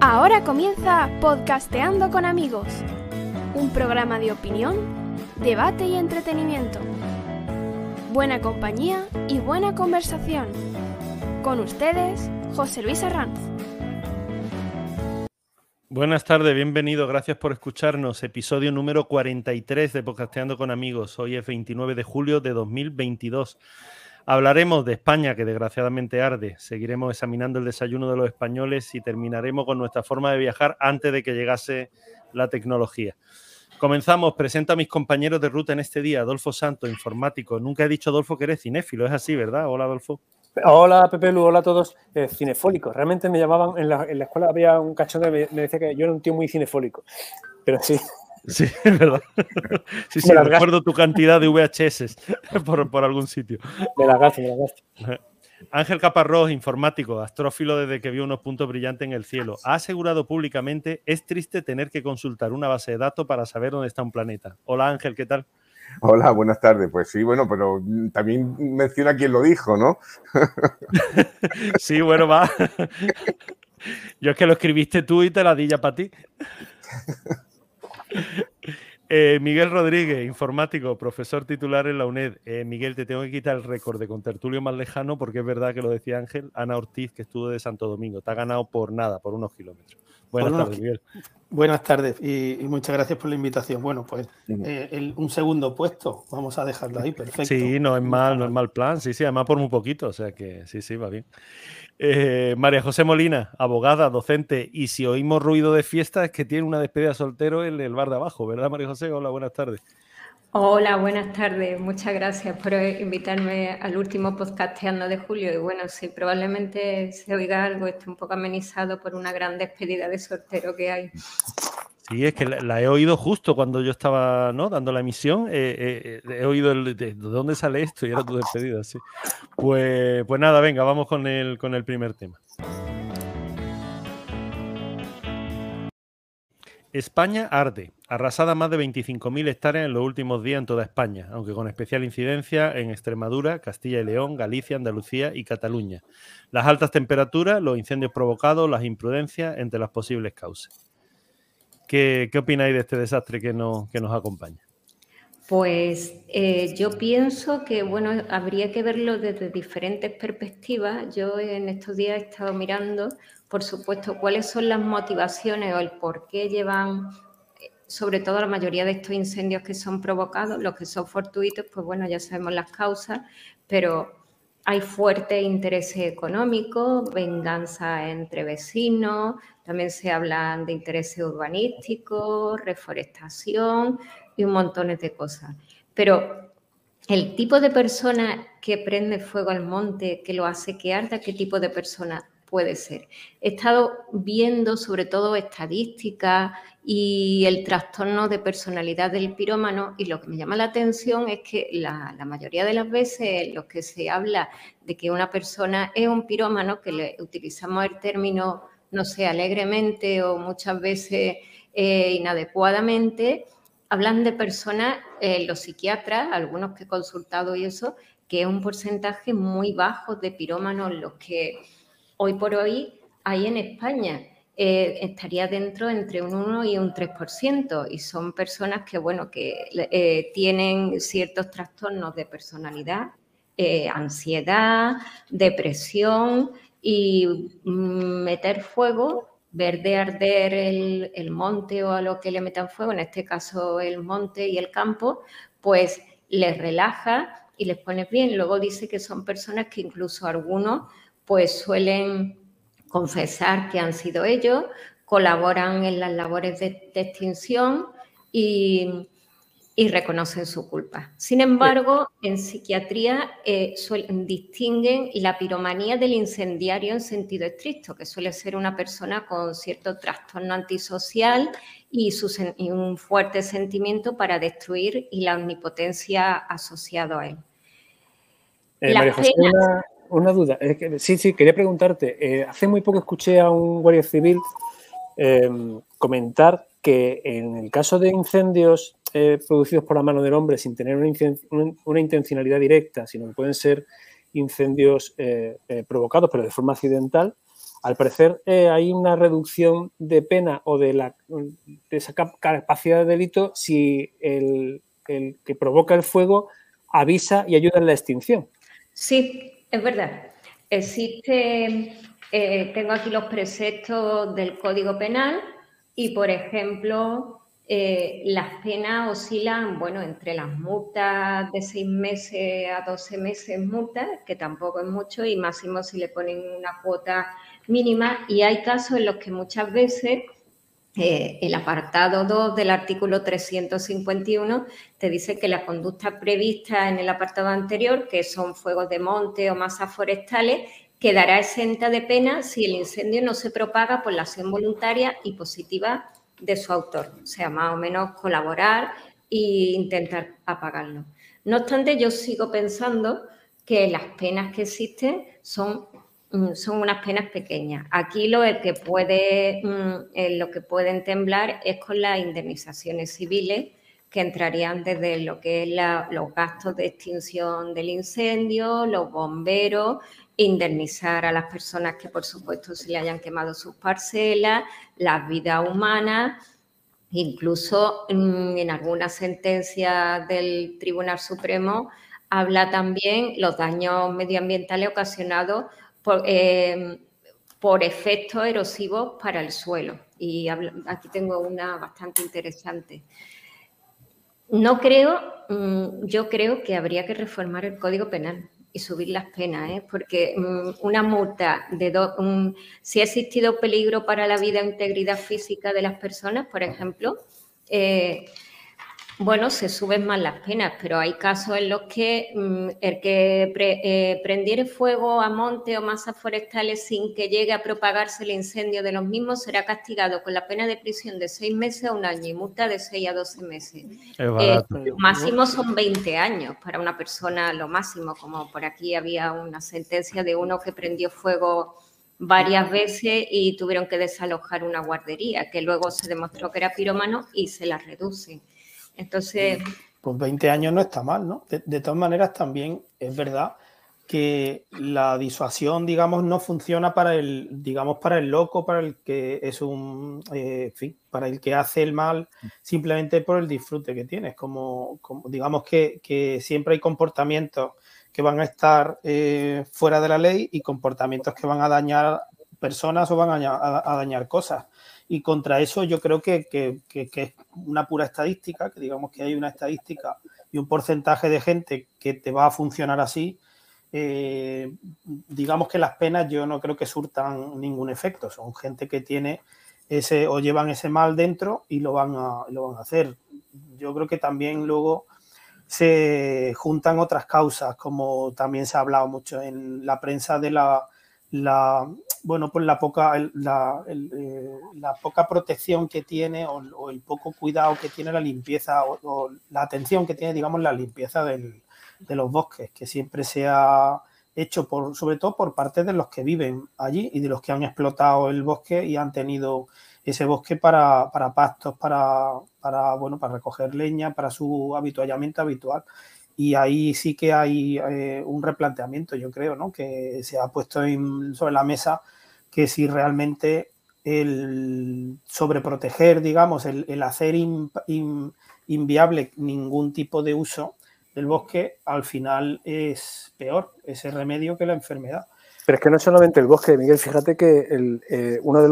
Ahora comienza Podcasteando con Amigos, un programa de opinión, debate y entretenimiento. Buena compañía y buena conversación. Con ustedes, José Luis Arranz. Buenas tardes, bienvenido, gracias por escucharnos. Episodio número 43 de Podcasteando con Amigos. Hoy es 29 de julio de 2022. Hablaremos de España, que desgraciadamente arde. Seguiremos examinando el desayuno de los españoles y terminaremos con nuestra forma de viajar antes de que llegase la tecnología. Comenzamos. Presento a mis compañeros de ruta en este día. Adolfo Santos, informático. Nunca he dicho, Adolfo, que eres cinéfilo. Es así, ¿verdad? Hola, Adolfo. Hola, Pepe Lu, hola a todos. Cinefólico, realmente me llamaban, en la escuela había un cachón que me decía que yo era un tío muy cinefólico, pero sí. Sí, es verdad. Sí, sí, recuerdo tu cantidad de VHS por algún sitio. Me las gasto. Ángel Caparrós, informático, astrófilo desde que vio unos puntos brillantes en el cielo. Ha asegurado públicamente, es triste tener que consultar una base de datos para saber dónde está un planeta. Hola Ángel, ¿qué tal? Hola, buenas tardes. Pues sí, bueno, pero también menciona quién lo dijo, ¿no? Sí, bueno, va. Yo es que lo escribiste tú y te la di ya para ti. Miguel Rodríguez, informático, profesor titular en la UNED. Miguel, te tengo que quitar el récord de contertulio más lejano porque es verdad que lo decía Ángel, Ana Ortiz, que estuvo de Santo Domingo. Te ha ganado por nada, por unos kilómetros. Buenas tardes, Miguel. Buenas tardes y muchas gracias por la invitación. Bueno, pues un segundo puesto, vamos a dejarlo ahí, perfecto. Sí, no es mal plan, sí, además por muy poquito, o sea que sí, va bien. María José Molina, abogada, docente, y si oímos ruido de fiesta es que tiene una despedida soltero en el bar de abajo, ¿verdad, María José? Hola, buenas tardes. Hola, buenas tardes. Muchas gracias por invitarme al último Podcasteando de julio. Y bueno, sí, probablemente se oiga algo, esté un poco amenizado por una gran despedida de soltero que hay. Sí, es que la he oído justo cuando yo estaba, ¿no?, dando la emisión. He oído de dónde sale esto y era tu despedida, sí. Pues nada, venga, vamos con el primer tema. España arde, arrasada más de 25.000 hectáreas en los últimos días en toda España, aunque con especial incidencia en Extremadura, Castilla y León, Galicia, Andalucía y Cataluña. Las altas temperaturas, los incendios provocados, las imprudencias, entre las posibles causas. ¿Qué opináis de este desastre que nos acompaña? Pues yo pienso que, bueno, habría que verlo desde diferentes perspectivas. Yo en estos días he estado mirando, por supuesto, cuáles son las motivaciones o el por qué llevan, sobre todo la mayoría de estos incendios que son provocados. Los que son fortuitos, pues bueno, ya sabemos las causas, pero hay fuerte interés económico, venganza entre vecinos, también se hablan de intereses urbanísticos, reforestación y un montón de cosas. Pero el tipo de persona que prende fuego al monte, que lo hace que arda, ¿qué tipo de persona puede ser? He estado viendo sobre todo estadísticas y el trastorno de personalidad del pirómano, y lo que me llama la atención es que la mayoría de las veces los que se habla de que una persona es un pirómano, que le utilizamos el término, no sé, alegremente o muchas veces inadecuadamente, hablan de personas, los psiquiatras, algunos que he consultado y eso, que es un porcentaje muy bajo de pirómanos los que hoy por hoy hay en España. Estaría dentro entre un 1 y un 3%, y son personas que, bueno, que tienen ciertos trastornos de personalidad, ansiedad, depresión, y meter fuego, ver de arder el monte o a lo que le metan fuego, en este caso el monte y el campo, pues les relaja y les pone bien. Luego dice que son personas que incluso algunos pues suelen confesar que han sido ellos, colaboran en las labores de extinción y reconocen su culpa. Sin embargo, en psiquiatría distinguen la piromanía del incendiario en sentido estricto, que suele ser una persona con cierto trastorno antisocial y un fuerte sentimiento para destruir y la omnipotencia asociada a él. María José, una duda. Es que, sí, quería preguntarte. Hace muy poco escuché a un guardia civil comentar que en el caso de incendios producidos por la mano del hombre sin tener una intencionalidad directa, sino que pueden ser incendios provocados, pero de forma accidental, al parecer hay una reducción de pena o de esa capacidad de delito si el que provoca el fuego avisa y ayuda en la extinción. Sí, es verdad. Existe, tengo aquí los preceptos del Código Penal y, por ejemplo, las penas oscilan, bueno, entre las multas de 6 meses a 12 meses multas, que tampoco es mucho, y máximo si le ponen una cuota mínima. Y hay casos en los que muchas veces el apartado 2 del artículo 351 te dice que las conductas previstas en el apartado anterior, que son fuegos de monte o masas forestales, quedará exenta de pena si el incendio no se propaga por la acción voluntaria y positiva de su autor. O sea, más o menos colaborar e intentar apagarlo. No obstante, yo sigo pensando que las penas que existen son unas penas pequeñas. Aquí lo que pueden temblar es con las indemnizaciones civiles, que entrarían desde lo que es los gastos de extinción del incendio, los bomberos, indemnizar a las personas que, por supuesto, se le hayan quemado sus parcelas, las vidas humanas. Incluso en algunas sentencias del Tribunal Supremo habla también los daños medioambientales ocasionados por efectos erosivos para el suelo. Y aquí tengo una bastante interesante. Yo creo que habría que reformar el Código Penal y subir las penas, porque una multa si ha existido peligro para la vida o integridad física de las personas, por ejemplo, bueno, se suben más las penas, pero hay casos en los que el que prendiere fuego a monte o masas forestales sin que llegue a propagarse el incendio de los mismos será castigado con la pena de prisión de 6 meses a 1 año y multa de 6 a 12 meses. Lo máximo son 20 años para una persona, lo máximo, como por aquí había una sentencia de uno que prendió fuego varias veces y tuvieron que desalojar una guardería, que luego se demostró que era pirómano y se la reducen. Entonces, pues 20 años no está mal, ¿no? De todas maneras, también es verdad que la disuasión, digamos, no funciona para el loco, para el que es en fin, para el que hace el mal simplemente por el disfrute que tiene. Como digamos que siempre hay comportamientos que van a estar fuera de la ley y comportamientos que van a dañar personas o van a dañar cosas. Y contra eso yo creo que es una pura estadística, que digamos que hay una estadística y un porcentaje de gente que te va a funcionar así. Digamos que las penas yo no creo que surtan ningún efecto. Son gente que tiene ese o llevan ese mal dentro y lo van a hacer. Yo creo que también luego se juntan otras causas, como también se ha hablado mucho en la prensa de la poca protección que tiene o el poco cuidado que tiene la limpieza o la atención que tiene, digamos, la limpieza de los bosques, que siempre se ha hecho sobre todo por parte de los que viven allí y de los que han explotado el bosque y han tenido ese bosque para pastos, para recoger leña, para su habituallamiento habitual. Y ahí sí que hay un replanteamiento, yo creo, ¿no? Que se ha puesto sobre la mesa que si realmente el sobreproteger, digamos, el hacer inviable ningún tipo de uso del bosque, al final es peor ese remedio que la enfermedad. Pero es que no es solamente el bosque, Miguel. Fíjate que uno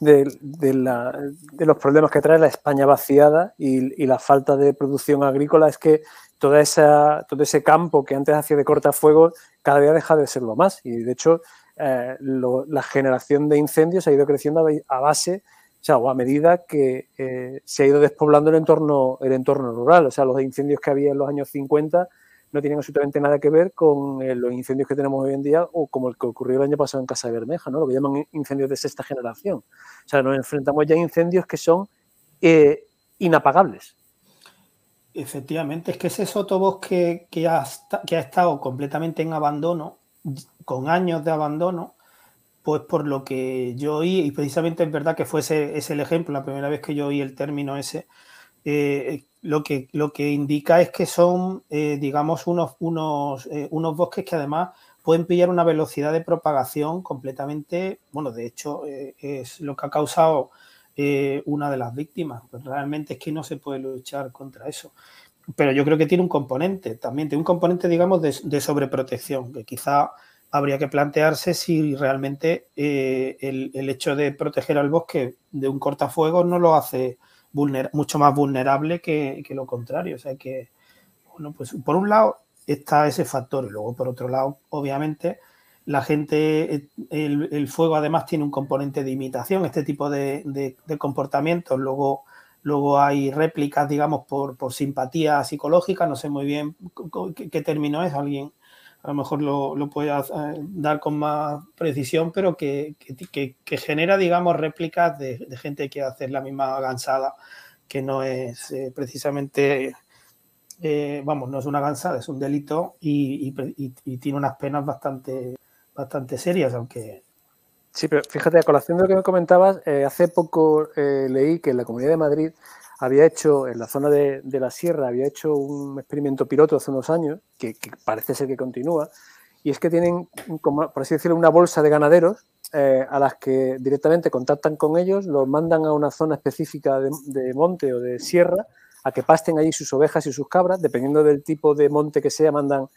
de los problemas que trae la España vaciada y la falta de producción agrícola es que todo ese campo que antes hacía de cortafuegos cada día deja de serlo más. Y, de hecho, la generación de incendios ha ido creciendo a base, o sea, o a medida que se ha ido despoblando el entorno rural. O sea, los incendios que había en los años 50 no tienen absolutamente nada que ver con los incendios que tenemos hoy en día o como el que ocurrió el año pasado en Casa de Bermeja, ¿no? Lo que llaman incendios de 6ª generación. O sea, nos enfrentamos ya a incendios que son inapagables. Efectivamente, es que ese sotobosque que ha estado completamente en abandono, con años de abandono, pues por lo que yo oí, y precisamente es verdad que fue ese el ejemplo, la primera vez que yo oí el término ese, lo que indica es que son, digamos, unos bosques que además pueden pillar una velocidad de propagación completamente, bueno, de hecho, es lo que ha causado una de las víctimas. Pues realmente es que no se puede luchar contra eso. Pero yo creo que tiene un componente, también tiene un componente, digamos, de sobreprotección, que quizá habría que plantearse si realmente el hecho de proteger al bosque de un cortafuegos no lo hace mucho más vulnerable que lo contrario. O sea que, bueno, pues por un lado está ese factor y luego por otro lado, obviamente, la gente, el fuego además tiene un componente de imitación, este tipo de comportamientos. Luego hay réplicas, digamos, por simpatía psicológica, no sé muy bien qué término es, alguien a lo mejor lo puede dar con más precisión, pero que genera, digamos, réplicas de gente que hace la misma gansada, que no es precisamente, vamos, no es una gansada, es un delito y tiene unas penas bastante serias, aunque... Sí, pero fíjate, a colación de lo que me comentabas, hace poco leí que en la Comunidad de Madrid había hecho, en la zona de la Sierra, había hecho un experimento piloto hace unos años, que parece ser que continúa, y es que tienen, como, por así decirlo, una bolsa de ganaderos a las que directamente contactan con ellos, los mandan a una zona específica de monte o de sierra, a que pasten allí sus ovejas y sus cabras, dependiendo del tipo de monte que sea, mandan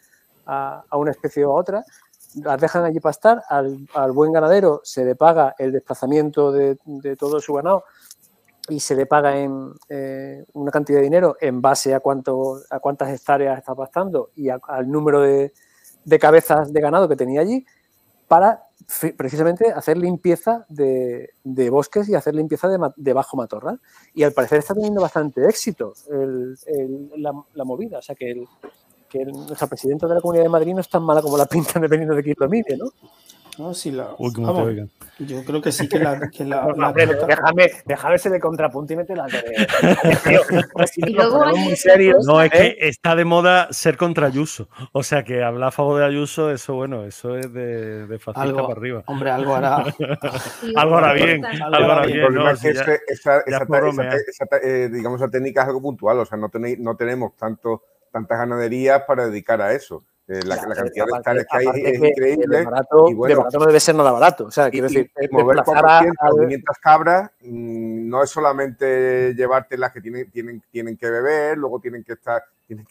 a una especie o a otra, las dejan allí pastar, al buen ganadero se le paga el desplazamiento de todo su ganado y se le paga en una cantidad de dinero en base a cuántas hectáreas está pastando y al número de cabezas de ganado que tenía allí para precisamente hacer limpieza de bosques y hacer limpieza de bajo matorral. Y al parecer está teniendo bastante éxito la movida, o sea que... que nuestra presidenta de la Comunidad de Madrid no es tan mala como la pintan dependiendo de quién lo mire, ¿no? No, sí, yo creo que sí que la no, hombre, déjame ese de contrapunto y mete la de... No, es que está de moda ser contra Ayuso. O sea, que hablar a favor de Ayuso, eso, bueno, eso es de facilita para arriba. Hombre, algo hará... algo hará bien. Algo hará bien. Digamos, la técnica es algo puntual. O sea, no tenemos tantas ganaderías para dedicar a eso. La cantidad de hectáreas que hay es increíble. De barato no debe ser nada barato. O sea, quiero decir, mover 400 o 500 cabras no es solamente llevarte las que tienen que beber, luego tienen que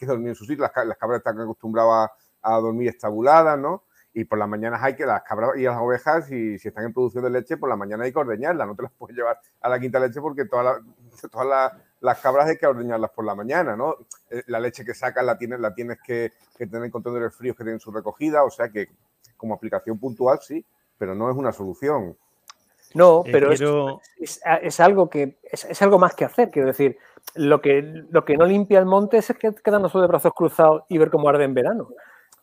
dormir en su sitio. Las cabras están acostumbradas a dormir estabuladas, ¿no? Y por las mañanas hay que las cabras y las ovejas, y si están en producción de leche, por las mañanas hay que ordeñarlas. No te las puedes llevar a la quinta leche porque todas las cabras hay que ordeñarlas por la mañana, ¿no? La leche que sacas la tienes que tener en contenedores fríos que tienen su recogida, o sea que como aplicación puntual sí, pero no es una solución. No, pero es algo que es algo más que hacer, quiero decir, lo que no limpia el monte es que quedarnos de brazos cruzados y ver cómo arde en verano.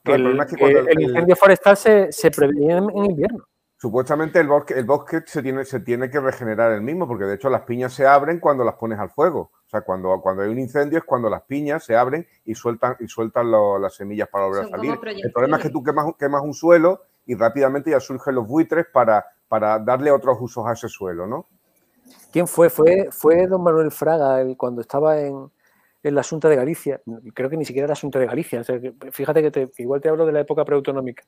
No, el incendio forestal se previene en invierno. Supuestamente el bosque se tiene que regenerar el mismo, porque de hecho las piñas se abren cuando las pones al fuego. O sea, cuando hay un incendio es cuando las piñas se abren y sueltan las semillas para volver a salir. El problema es que tú quemas un suelo y rápidamente ya surgen los buitres para darle otros usos a ese suelo, ¿no? ¿Quién fue? Fue don Manuel Fraga cuando estaba en la Xunta de Galicia, creo que ni siquiera era Xunta de Galicia, o sea, fíjate que igual te hablo de la época preautonómica,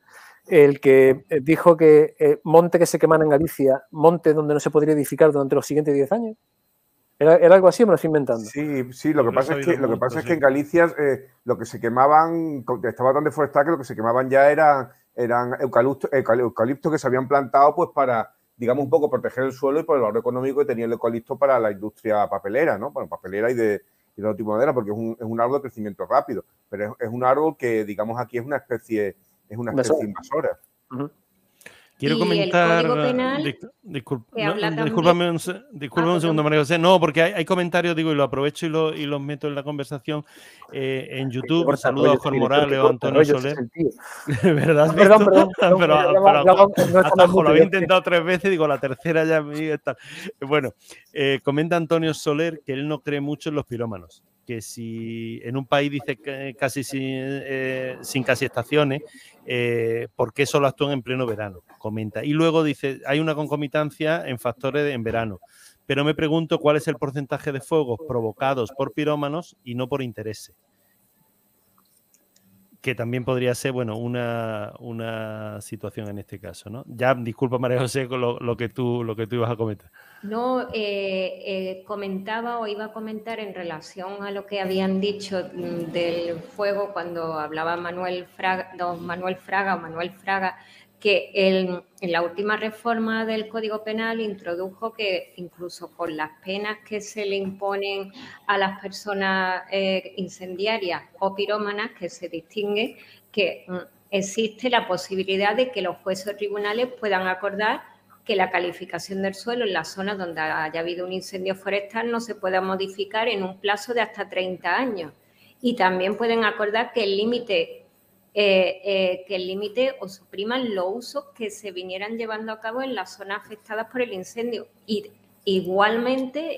el que dijo que monte que se quemara en Galicia, monte donde no se podría edificar durante los siguientes 10 años. ¿Era algo así o me lo estoy inventando? Sí, lo que pasa es que en Galicia lo que se quemaban, estaba tan deforestado que lo que se quemaban ya eran eucaliptos que se habían plantado pues para, digamos, un poco proteger el suelo y por el valor económico que tenía el eucalipto para la industria papelera, ¿no? Bueno, papelera y de otro tipo de madera, porque es un árbol de crecimiento rápido, pero es un árbol que, digamos, aquí es una especie invasora. Uh-huh. Quiero comentar... El Código Penal, discúlpame un segundo, María José. No, porque hay comentarios, digo, y lo aprovecho y los meto en la conversación en YouTube. Corta, saludo a Juan Morales o Antonio Soler. ¿Verdad? Perdón, lo había intentado 3 veces, digo, la tercera ya me está. Bueno, comenta Antonio Soler que él no cree mucho en los pirómanos, que si en un país dice que casi sin casi estaciones, ¿por qué solo actúan en pleno verano? Comenta. Y luego dice, hay una concomitancia en factores en verano, pero me pregunto cuál es el porcentaje de fuegos provocados por pirómanos y no por interés. Que también podría ser, bueno, una situación en este caso, ¿no? Ya, disculpa, María José, con lo que tú ibas a comentar. No, iba a comentar en relación a lo que habían dicho del fuego cuando hablaba Manuel Fraga, que en la última reforma del Código Penal introdujo que incluso con las penas que se le imponen a las personas incendiarias o pirómanas, que se distingue, que existe la posibilidad de que los jueces o tribunales puedan acordar que la calificación del suelo en la zona donde haya habido un incendio forestal no se pueda modificar en un plazo de hasta 30 años. Y también pueden acordar que el límite... o supriman los usos que se vinieran llevando a cabo en las zonas afectadas por el incendio. Y igualmente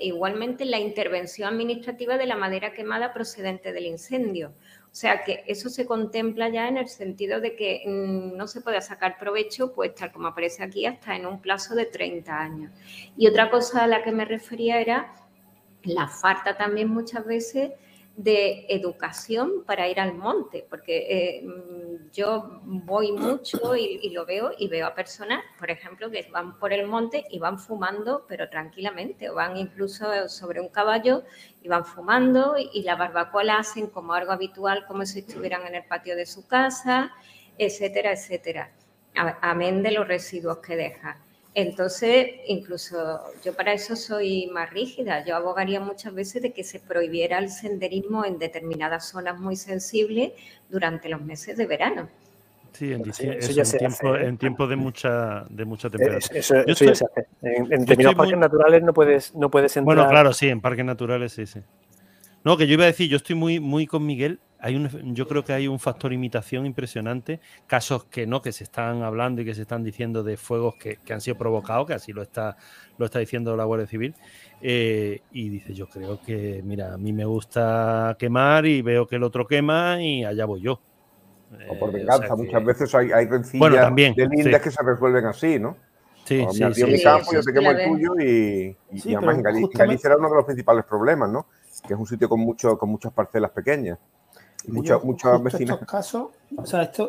la intervención administrativa de la madera quemada procedente del incendio. O sea que eso se contempla ya en el sentido de que no se pueda sacar provecho, pues tal como aparece aquí, hasta en un plazo de 30 años. Y otra cosa a la que me refería era la falta también muchas veces de educación para ir al monte, porque yo voy mucho y lo veo, y veo a personas, por ejemplo, que van por el monte y van fumando, pero tranquilamente, o van incluso sobre un caballo y van fumando, y la barbacoa la hacen como algo habitual, como si estuvieran en el patio de su casa, etcétera, etcétera, amén de los residuos que deja. Entonces, incluso yo para eso soy más rígida. Yo abogaría muchas veces de que se prohibiera el senderismo en determinadas zonas muy sensibles durante los meses de verano. Sí, en tiempo de mucha temperatura. Eso ya se hace. En determinados parques naturales no puedes entrar. Bueno, claro, sí, en parques naturales sí. No, que yo iba a decir, yo estoy muy, muy con Miguel. Yo creo que hay un factor imitación impresionante, casos que se están hablando y que se están diciendo de fuegos que han sido provocados, que así lo está diciendo la Guardia Civil, y dice, yo creo que, mira, a mí me gusta quemar y veo que el otro quema y allá voy yo. O por venganza, o sea que muchas veces hay rencillas, bueno, también, de lindas, sí, que se resuelven así, ¿no? Sí, o, mira, sí, yo sí, mi campo, sí, yo te quemo el tuyo y además en Galicia era uno de los principales problemas, ¿no? Que es un sitio con muchas parcelas pequeñas. Muchas vecinas.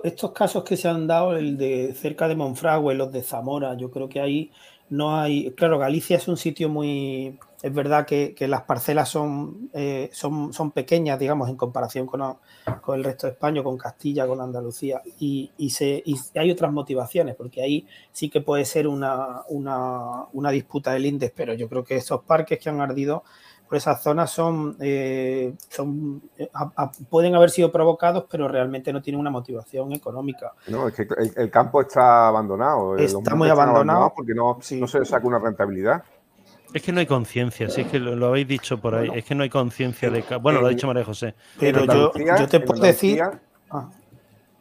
Estos casos que se han dado, el de cerca de Monfragüe, los de Zamora, yo creo que ahí no hay... Claro, Galicia es un sitio muy... Es verdad que las parcelas son pequeñas, digamos, en comparación con el resto de España, con Castilla, con Andalucía. Y hay otras motivaciones, porque ahí sí que puede ser una disputa de lindes, pero yo creo que esos parques que han ardido... por esas zonas pueden haber sido provocados, pero realmente no tienen una motivación económica. No, es que el campo está abandonado. Está muy abandonado porque no se saca una rentabilidad. Es que no hay conciencia, si es que lo habéis dicho por ahí, bueno, es que no hay conciencia de... Bueno, lo ha dicho María José. Pero yo te puedo decir... Ah.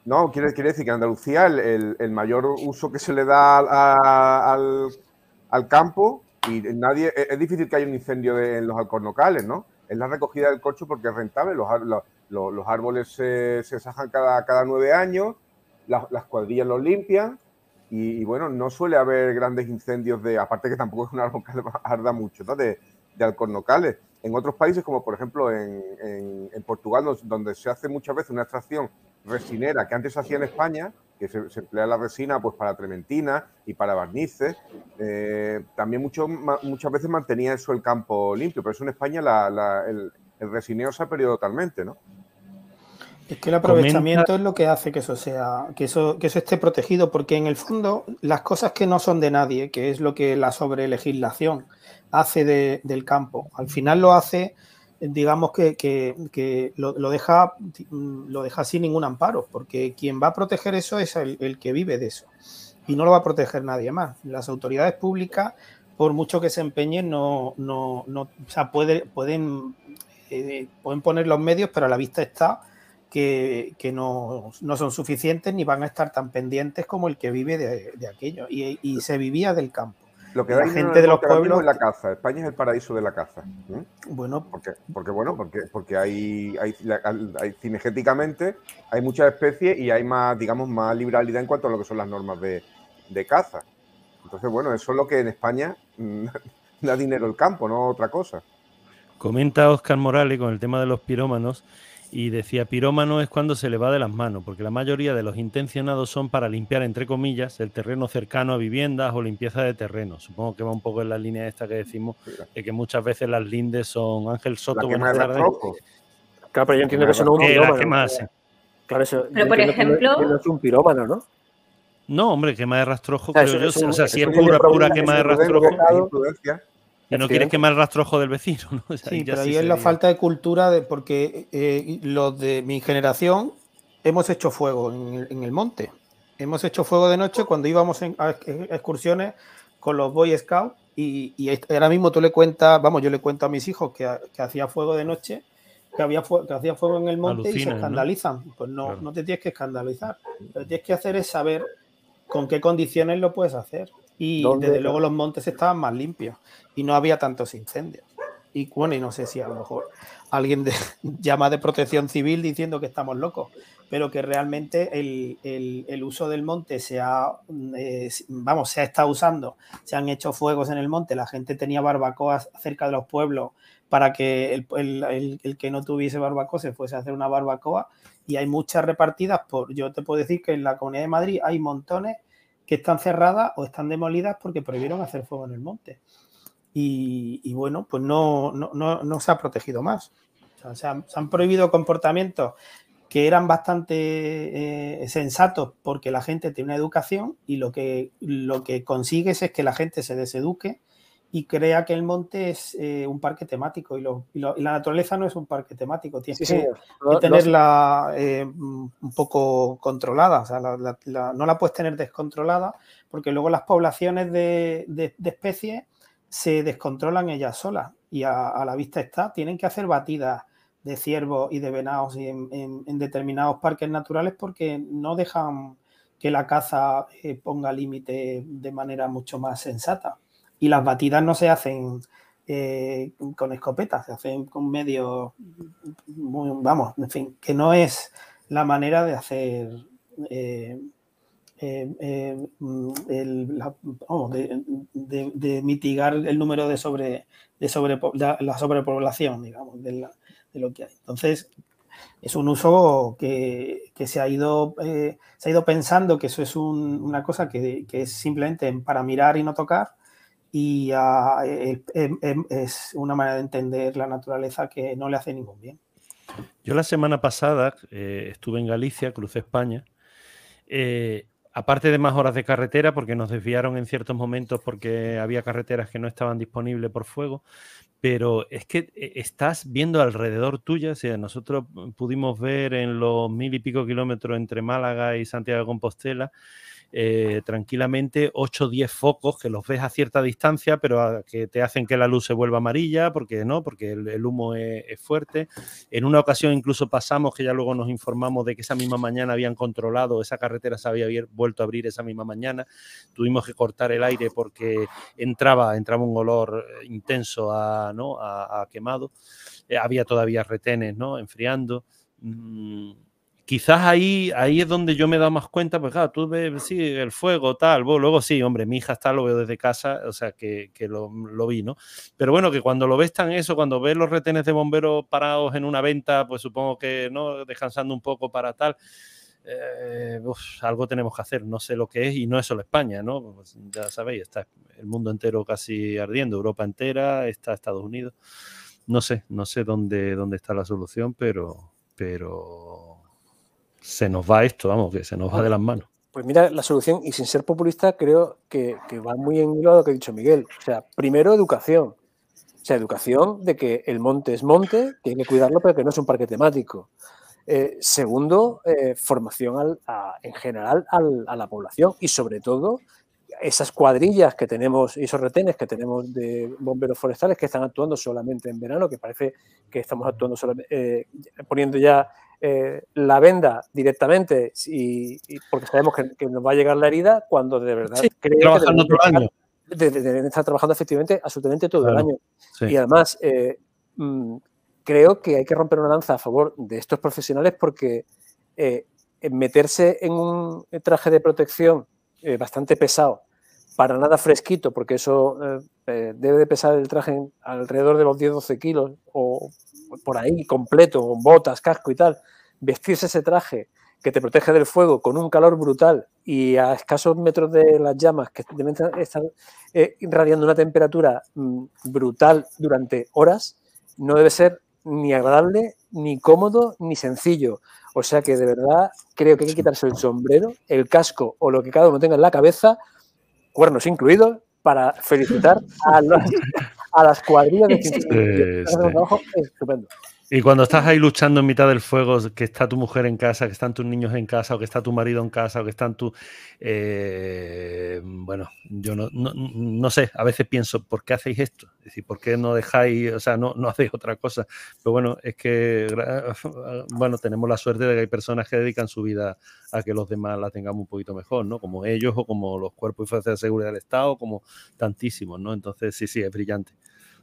No, quiere decir que en Andalucía el mayor uso que se le da al campo... Y nadie, es difícil que haya un incendio en los alcornocales, ¿no? Es la recogida del corcho porque es rentable. Los árboles se sajan cada 9 años, las cuadrillas los limpian y, bueno, no suele haber grandes incendios de... Aparte que tampoco es un árbol que arda mucho, ¿no? De alcornocales. En otros países, como por ejemplo en Portugal, donde se hace muchas veces una extracción resinera que antes se hacía en España... que se emplea la resina pues para trementina y para barnices, también muchas veces mantenía eso el campo limpio, pero eso en España el resineo se ha perdido totalmente, ¿no? Es que el aprovechamiento es lo que hace que eso sea, que eso esté protegido, porque en el fondo las cosas que no son de nadie, que es lo que la sobrelegislación hace del campo, al final lo hace... digamos que lo deja sin ningún amparo, porque quien va a proteger eso es el que vive de eso y no lo va a proteger nadie más. Las autoridades públicas, por mucho que se empeñen, no o sea, pueden poner los medios, pero a la vista está que no son suficientes ni van a estar tan pendientes como el que vive de aquello y se vivía del campo. Lo que da la gente de los pueblos es la caza. España es el paraíso de la caza. Bueno, porque hay cinegéticamente hay muchas especies y hay más, digamos, más liberalidad en cuanto a lo que son las normas de caza. Entonces, bueno, eso es lo que en España da dinero el campo, no otra cosa. Comenta Óscar Morales con el tema de los pirómanos y decía, pirómano es cuando se le va de las manos, porque la mayoría de los intencionados son para limpiar, entre comillas, el terreno cercano a viviendas o limpieza de terreno. Supongo que va un poco en la línea esta que decimos, de que muchas veces las lindes son Ángel Soto. Claro, pero yo entiendo que eso no es un pirómano. ¿Qué más? Claro, eso, pero por ejemplo... Que no es un pirómano, ¿no? No, hombre, quema de rastrojo, creo yo. O sea, si es pura quema de rastrojo... Que no quieres quemar el rastrojo del vecino, ¿no? O sea, sí, pero ahí sí es la falta de cultura, de, porque los de mi generación hemos hecho fuego en el monte. Hemos hecho fuego de noche cuando íbamos a excursiones con los Boy Scouts y ahora mismo tú le cuentas, vamos, yo le cuento a mis hijos que hacía fuego de noche, que hacía fuego en el monte. Alucinan, y se escandalizan. ¿No? Pues no, claro, no te tienes que escandalizar. Lo que tienes que hacer es saber con qué condiciones lo puedes hacer. Y ¿dónde? Desde luego los montes estaban más limpios y no había tantos incendios. Y bueno, y no sé si a lo mejor alguien llama de protección civil diciendo que estamos locos, pero que realmente el uso del monte se ha estado usando, se han hecho fuegos en el monte, la gente tenía barbacoas cerca de los pueblos para que el que no tuviese barbacoa se fuese a hacer una barbacoa, y hay muchas repartidas por, yo te puedo decir que en la Comunidad de Madrid hay montones que están cerradas o están demolidas porque prohibieron hacer fuego en el monte. Y bueno, pues no se ha protegido más. O sea, se han prohibido comportamientos que eran bastante sensatos porque la gente tiene una educación, y lo que consigues es que la gente se deseduque y crea que el monte es un parque temático y la naturaleza no es un parque temático. Tienes que tenerla un poco controlada, o sea, no la puedes tener descontrolada, porque luego las poblaciones de especies se descontrolan ellas solas y a la vista está. Tienen que hacer batidas de ciervos y de venados en determinados parques naturales porque no dejan que la caza ponga límite de manera mucho más sensata. Y las batidas no se hacen con escopetas, se hacen con medios, en fin, que no es la manera de hacer de mitigar el número de la sobrepoblación, digamos, de lo que hay. Entonces, es un uso que se ha ido pensando que eso es una cosa que es simplemente para mirar y no tocar. Y es una manera de entender la naturaleza que no le hace ningún bien. Yo la semana pasada estuve en Galicia, crucé España, aparte de más horas de carretera, porque nos desviaron en ciertos momentos porque había carreteras que no estaban disponibles por fuego, pero es que estás viendo alrededor tuya, o sea, nosotros pudimos ver en los 1000 y pico kilómetros entre Málaga y Santiago de Compostela, tranquilamente 8 o 10 focos que los ves a cierta distancia, pero que te hacen que la luz se vuelva amarilla porque el humo es fuerte. En una ocasión incluso pasamos, que ya luego nos informamos de que esa misma mañana habían controlado, esa carretera se había vuelto a abrir esa misma mañana, tuvimos que cortar el aire porque entraba un olor intenso a quemado, había todavía retenes, ¿no?, enfriando. Quizás ahí es donde yo me he dado más cuenta, pues claro, tú ves, sí, el fuego, tal, luego sí, hombre, mi hija está, lo veo desde casa, o sea, que lo vi, ¿no? Pero bueno, que cuando lo ves tan eso, cuando ves los retenes de bomberos parados en una venta, pues supongo que, ¿no?, descansando un poco para tal, algo tenemos que hacer, no sé lo que es, y no es solo España, ¿no? Pues ya sabéis, está el mundo entero casi ardiendo, Europa entera, está Estados Unidos, no sé dónde está la solución, pero... se nos va esto, vamos, que se nos va de las manos. Pues mira, la solución, y sin ser populista, creo que va muy en hilo a lo que ha dicho Miguel. O sea, primero educación. O sea, educación de que el monte es monte, que hay que cuidarlo, pero que no es un parque temático. Segundo, formación en general a la población, y sobre todo esas cuadrillas que tenemos y esos retenes que tenemos de bomberos forestales que están actuando solamente en verano, que parece que estamos actuando solamente, poniendo ya la venda directamente y porque sabemos que nos va a llegar la herida, cuando de verdad sí, trabajando todo el año. Deben estar trabajando efectivamente absolutamente todo el año. Sí. Y además creo que hay que romper una lanza a favor de estos profesionales, porque meterse en un traje de protección bastante pesado para nada fresquito, porque eso debe de pesar el traje alrededor de los 10-12 kilos o por ahí, completo, con botas, casco y tal. Vestirse ese traje que te protege del fuego con un calor brutal y a escasos metros de las llamas que están irradiando una temperatura brutal durante horas, no debe ser ni agradable, ni cómodo, ni sencillo. O sea que de verdad creo que hay que quitarse el sombrero, el casco o lo que cada uno tenga en la cabeza, cuernos incluidos, para felicitar a las cuadrillas de quien hace un trabajo estupendo. Y cuando estás ahí luchando en mitad del fuego, que está tu mujer en casa, que están tus niños en casa, o que está tu marido en casa, o que están tu... bueno, yo no sé, a veces pienso, ¿por qué hacéis esto? Es decir, ¿por qué no dejáis, o sea, no hacéis otra cosa? Pero bueno, es que, bueno, tenemos la suerte de que hay personas que dedican su vida a que los demás la tengamos un poquito mejor, ¿no? Como ellos, o como los cuerpos y fuerzas de seguridad del Estado, como tantísimos, ¿no? Entonces, sí, es brillante.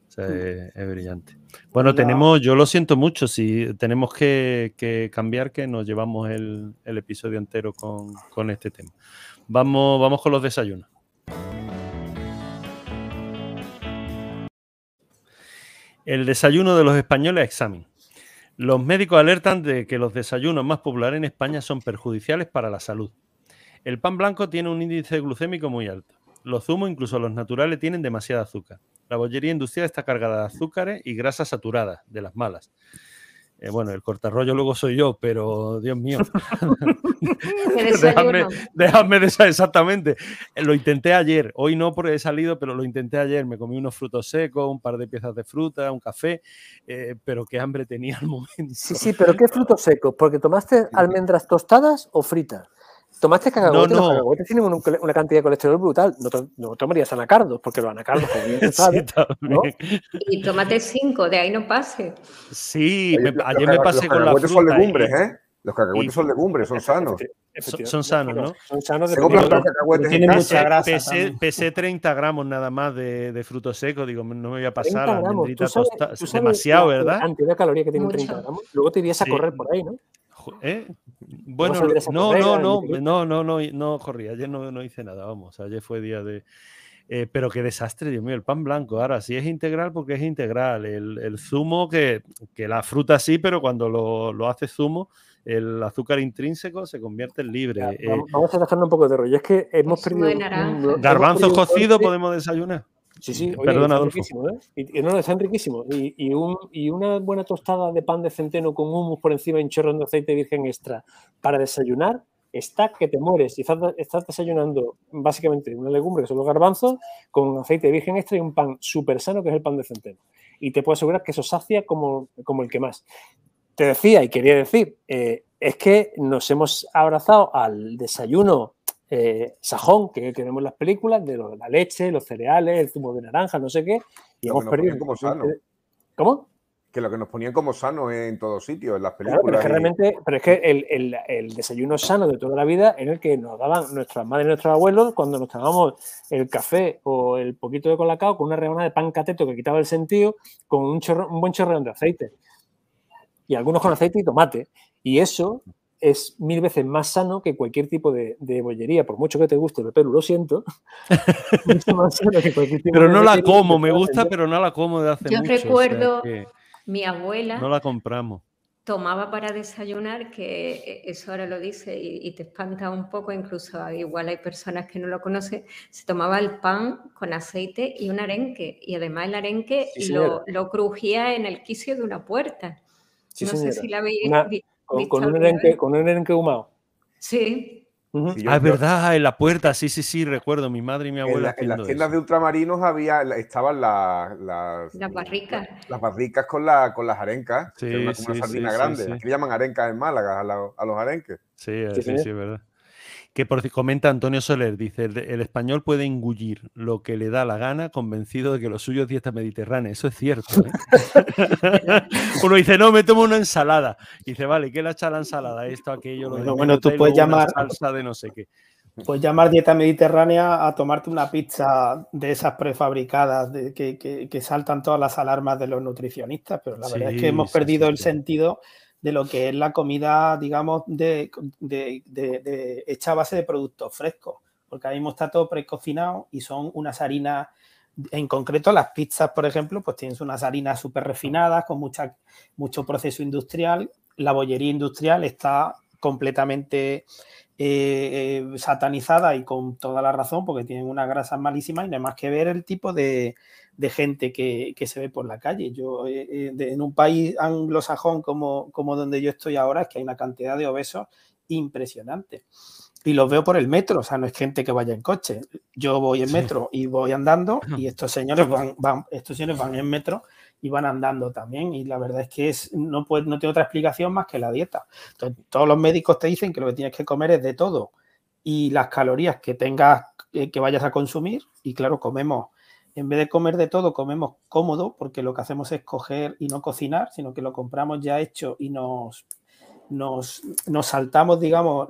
O sea, es brillante. Bueno, tenemos, yo lo siento mucho, si tenemos que cambiar, que nos llevamos el episodio entero con este tema. Vamos con los desayunos. El desayuno de los españoles a examen. Los médicos alertan de que los desayunos más populares en España son perjudiciales para la salud. El pan blanco tiene un índice glucémico muy alto. Los zumos, incluso los naturales, tienen demasiada azúcar. La bollería industrial está cargada de azúcares y grasas saturadas, de las malas. Bueno, el cortarrollo luego soy yo, pero Dios mío. déjame de eso, exactamente. Lo intenté ayer, hoy no porque he salido, pero lo intenté ayer. Me comí unos frutos secos, un par de piezas de fruta, un café, pero qué hambre tenía al momento. Sí, pero ¿qué frutos secos? ¿Porque tomaste almendras tostadas o fritas? Tomaste cacahuetes, no. Los cacahuetes tienen una cantidad de colesterol brutal. No tomarías anacardos, porque los anacardos también, ¿sabes? Sí, ¿no? Y tómate 5, de ahí no pase. Sí, ayer me pasé con la fruta. Los cacahuetes son legumbres, ¿eh? Los cacahuetes son legumbres, son sanos. Son sanos, ¿no? Son sanos. Tienen mucha grasa. Pesé 30 gramos nada más de fruto seco. Digo, no me voy a pasar la almendrita tostada. Demasiado, ¿verdad? La cantidad de calorías que tienen 30 gramos. Luego te irías a correr por ahí, ¿no? ¿Eh? Bueno, no corrí, ayer no hice nada, vamos, ayer fue día de... pero qué desastre, Dios mío, el pan blanco, ahora sí es integral porque es integral, el zumo, que la fruta sí, pero cuando lo hace zumo, el azúcar intrínseco se convierte en libre. Ya, vamos a dejarnos un poco de rollo, es que hemos perdido... Garbanzos cocidos podemos desayunar. Sí, oye, perdona, Adolfo. ¿Eh? Y están riquísimos. Y una buena tostada de pan de centeno con hummus por encima y un chorro de aceite virgen extra para desayunar está que te mueres. Y estás desayunando básicamente una legumbre, que son los garbanzos, con aceite virgen extra y un pan súper sano, que es el pan de centeno. Y te puedo asegurar que eso sacia como el que más. Te decía y quería decir, es que nos hemos abrazado al desayuno sajón, que vemos en las películas, de la leche, los cereales, el zumo de naranja, no sé qué, y hemos perdido. Como sano. ¿Cómo? Que lo que nos ponían como sano en todos sitios, en las películas. Claro, pero es que realmente, el desayuno sano de toda la vida, en el que nos daban nuestras madres y nuestros abuelos cuando nos tomábamos el café o el poquito de colacao con una rebanada de pan cateto que quitaba el sentido, con un buen chorreón de aceite. Y algunos con aceite y tomate. Y eso es 1000 veces más sano que cualquier tipo de bollería, por mucho que te guste, Pepe, lo siento. Más sano que cualquier tipo pero no de la como, me gusta, pero no la como de hace mucho. Yo recuerdo, o sea, mi abuela... No la compramos. Tomaba para desayunar, que eso ahora lo dice y te espanta un poco, incluso igual hay personas que no lo conocen, se tomaba el pan con aceite y un arenque, y además el arenque sí, lo crujía en el quicio de una puerta. Sí, no señora. Sé si la veis... Con un erenque ahumado. Sí. Uh-huh. Ah, es verdad, en la puerta, sí, recuerdo, mi madre y mi abuela. En las tiendas de ultramarinos estaban las barricas. Las barricas con las arencas, sí, que era como una sardina grande. Sí. Aquí le llaman arencas en Málaga a los arenques. Sí, es verdad. Que por comenta Antonio Soler, dice, el español puede engullir lo que le da la gana, convencido de que lo suyo es dieta mediterránea. Eso es cierto, ¿eh? Uno dice, no, me tomo una ensalada. Y dice, vale, ¿qué le echa la ensalada? Esto, aquello, lo demás. Bueno, tú puedes llamar salsa de no sé qué. Puedes llamar dieta mediterránea a tomarte una pizza de esas prefabricadas que saltan todas las alarmas de los nutricionistas, pero la verdad es que hemos perdido el sentido de lo que es la comida, digamos, hecha a base de productos frescos. porque ahora mismo está todo precocinado y son unas harinas, en concreto las pizzas, por ejemplo, pues tienen unas harinas súper refinadas con mucho proceso industrial. La bollería industrial está completamente satanizada y con toda la razón, porque tienen unas grasas malísimas y nada más que ver el tipo de gente que se ve por la calle. Yo en un país anglosajón como donde yo estoy ahora, es que hay una cantidad de obesos impresionante. Y los veo por el metro, o sea, no es gente que vaya en coche. Yo voy en metro y voy andando y estos señores van en metro y van andando también. Y la verdad es que no tiene otra explicación más que la dieta. Entonces, todos los médicos te dicen que lo que tienes que comer es de todo. Y las calorías que tengas, que vayas a consumir, y claro, comemos. En vez de comer de todo, comemos cómodo, porque lo que hacemos es coger y no cocinar, sino que lo compramos ya hecho y nos saltamos, digamos,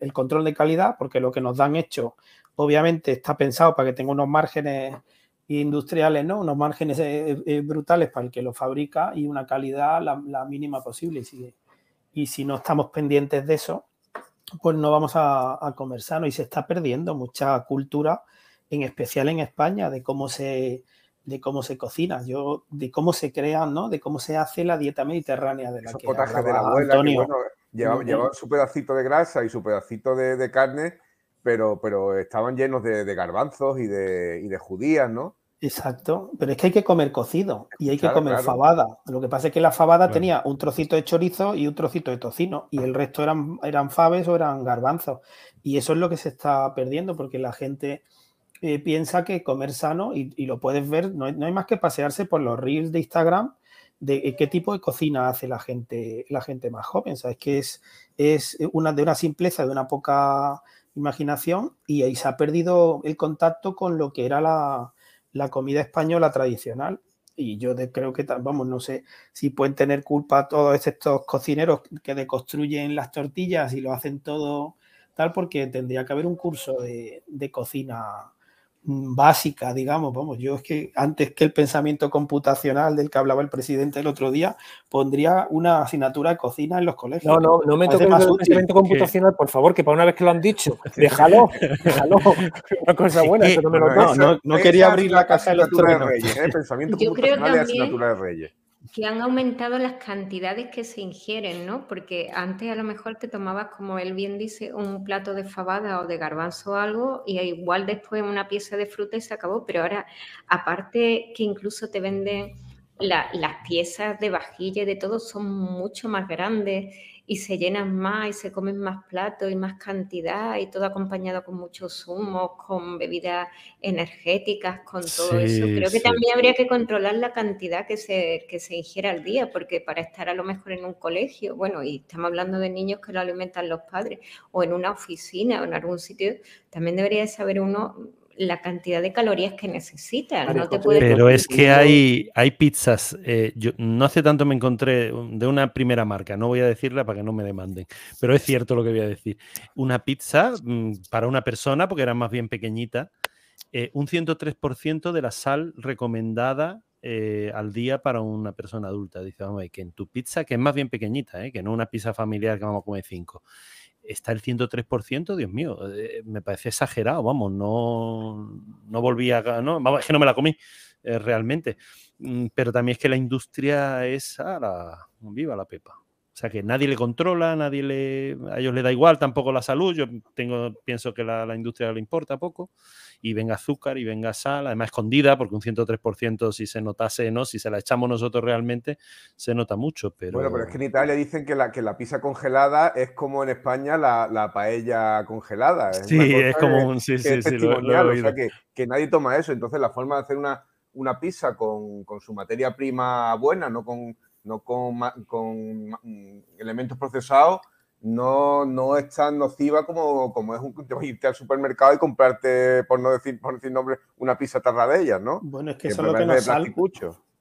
el control de calidad, porque lo que nos dan hecho obviamente está pensado para que tenga unos márgenes industriales, ¿no? Unos márgenes brutales para el que lo fabrica y una calidad la mínima posible. Y si no estamos pendientes de eso, pues no vamos a comer sano. Y se está perdiendo mucha cultura, en especial en España, de cómo se cocina, de cómo se crea, ¿no? De cómo se hace la dieta mediterránea de la que hablaba de la abuela, Antonio. Que, bueno, llevaban su pedacito de grasa y su pedacito de carne, pero estaban llenos de garbanzos y de judías, ¿no? Exacto, pero es que hay que comer cocido y hay que comer fabada. Lo que pasa es que la fabada tenía un trocito de chorizo y un trocito de tocino y el resto eran faves o eran garbanzos. Y eso es lo que se está perdiendo, porque la gente... piensa que comer sano, y lo puedes ver, no hay más que pasearse por los reels de Instagram de qué tipo de cocina hace la gente más joven. ¿Sabes? Que es de una simpleza, de una poca imaginación, y ahí se ha perdido el contacto con lo que era la comida española tradicional. Y yo creo que, vamos, no sé si pueden tener culpa todos estos cocineros que deconstruyen las tortillas y lo hacen todo tal, porque tendría que haber un curso de cocina básica, digamos. Vamos, yo es que antes que el pensamiento computacional del que hablaba el presidente el otro día, pondría una asignatura de cocina en los colegios. No me toques el pensamiento computacional, por favor, que para una vez que lo han dicho, déjalo, una cosa buena, eso no me lo toques. No quería abrir la caja de los truenos. Yo creo también que han aumentado las cantidades que se ingieren, ¿no? Porque antes a lo mejor te tomabas, como él bien dice, un plato de fabada o de garbanzo o algo, y igual después una pieza de fruta y se acabó. Pero ahora, aparte que incluso te venden las piezas de vajilla y de todo, son mucho más grandes y se llenan más y se comen más platos y más cantidad, y todo acompañado con muchos zumos, con bebidas energéticas, con todo eso. Creo que también habría que controlar la cantidad que se ingiera al día, porque para estar a lo mejor en un colegio, bueno, y estamos hablando de niños que lo alimentan los padres, o en una oficina o en algún sitio, también debería saber uno la cantidad de calorías que necesitas. Vale, no te puedes pero consumir. Es que hay pizzas. Yo no hace tanto me encontré de una primera marca, no voy a decirla para que no me demanden, pero es cierto lo que voy a decir. Una pizza para una persona, porque era más bien pequeñita, un 103% de la sal recomendada al día para una persona adulta. Dice, vamos a ver, que en tu pizza, que es más bien pequeñita, que no una pizza familiar que vamos a comer 5, está el 103%, Dios mío, me parece exagerado, vamos, no volví a... No, vamos, es que no me la comí realmente, pero también es que la industria es viva la pepa, o sea que nadie le controla, a ellos le da igual tampoco la salud. Yo pienso que la industria le importa poco, y venga azúcar y venga sal, además escondida, porque un 103% si se notase, ¿no? Si se la echamos nosotros realmente, se nota mucho. Pero... Bueno, pero es que en Italia dicen que la pizza congelada es como en España la paella congelada. Que nadie toma eso. Entonces la forma de hacer una pizza con su materia prima buena, no con elementos procesados, no es tan nociva como es irte al supermercado y comprarte, por no decir nombre, una pizza tarradella, ¿no? Bueno, es que eso es lo que nos salva.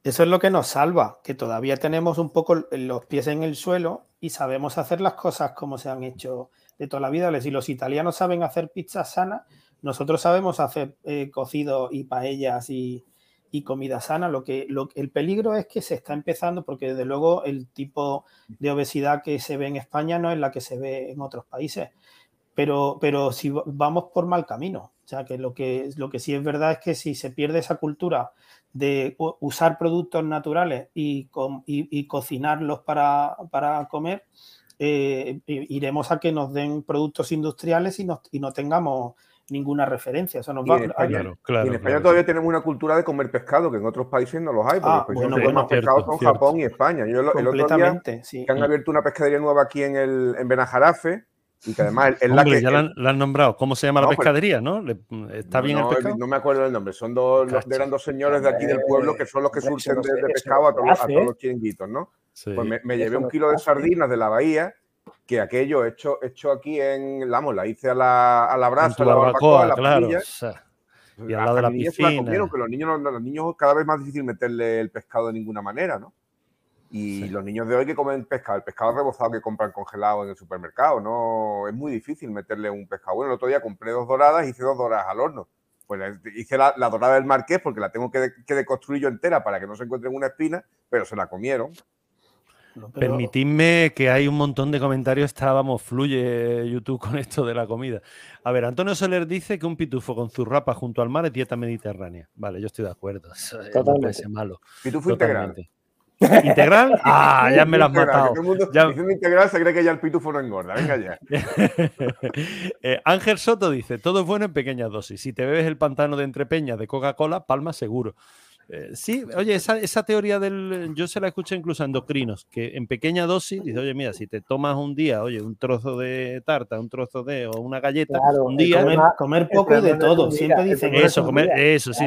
Eso es lo que nos salva, que todavía tenemos un poco los pies en el suelo y sabemos hacer las cosas como se han hecho de toda la vida. Si los italianos saben hacer pizzas sanas, nosotros sabemos hacer cocidos y paellas y comida sana. El peligro es que se está empezando, porque desde luego el tipo de obesidad que se ve en España no es la que se ve en otros países. Pero si vamos por mal camino. O sea, que lo que sí es verdad es que si se pierde esa cultura de usar productos naturales y cocinarlos para comer, iremos a que nos den productos industriales y no tengamos ninguna referencia. Eso nos va a... Claro, en España todavía tenemos una cultura de comer pescado que en otros países no los hay, porque los países que más pescado son Japón y España. Yo el otro día, que han abierto una pescadería nueva aquí en Benajarafe, y que además es la que... Ya la han nombrado. ¿Cómo se llama la pescadería? ¿Está bien el pescado? No me acuerdo el nombre. Son eran dos señores de aquí del pueblo que son los que surten de pescado a todos los chiringuitos, ¿no? Sí. Pues me llevé un kilo de sardinas de la bahía, que aquello hecho aquí en... Vamos, la hice a la brasa, a la barbacoa, a la parrilla. Y al lado de la piscina. Se la comieron, que los niños cada vez más difícil meterle el pescado de ninguna manera, ¿no? Y los niños de hoy que comen pescado, el pescado rebozado que compran congelado en el supermercado, no es muy difícil meterle un pescado. Bueno, el otro día compré dos doradas y hice dos doradas al horno. Pues hice la dorada del Marqués porque la tengo que deconstruir yo entera para que no se encuentre una espina, pero se la comieron. Permitidme que hay un montón de comentarios. Fluye YouTube con esto de la comida. A ver, Antonio Soler dice que un pitufo con zurrapa junto al mar es dieta mediterránea. Vale, yo estoy de acuerdo. Totalmente. Malo. Pitufo integral. ¿Integral? Ah, ya me lo has matado. Diciendo integral se cree que ya el pitufo no engorda. Venga ya. Ángel Soto dice, todo es bueno en pequeñas dosis. Si te bebes el pantano de Entrepeña de Coca-Cola, palma seguro. Sí, oye, esa teoría yo se la escuché incluso a endocrinos, que en pequeña dosis dice, oye, mira, si te tomas un día, oye, un trozo de tarta, o una galleta, claro, un día... Comer poco de todo, siempre dicen eso.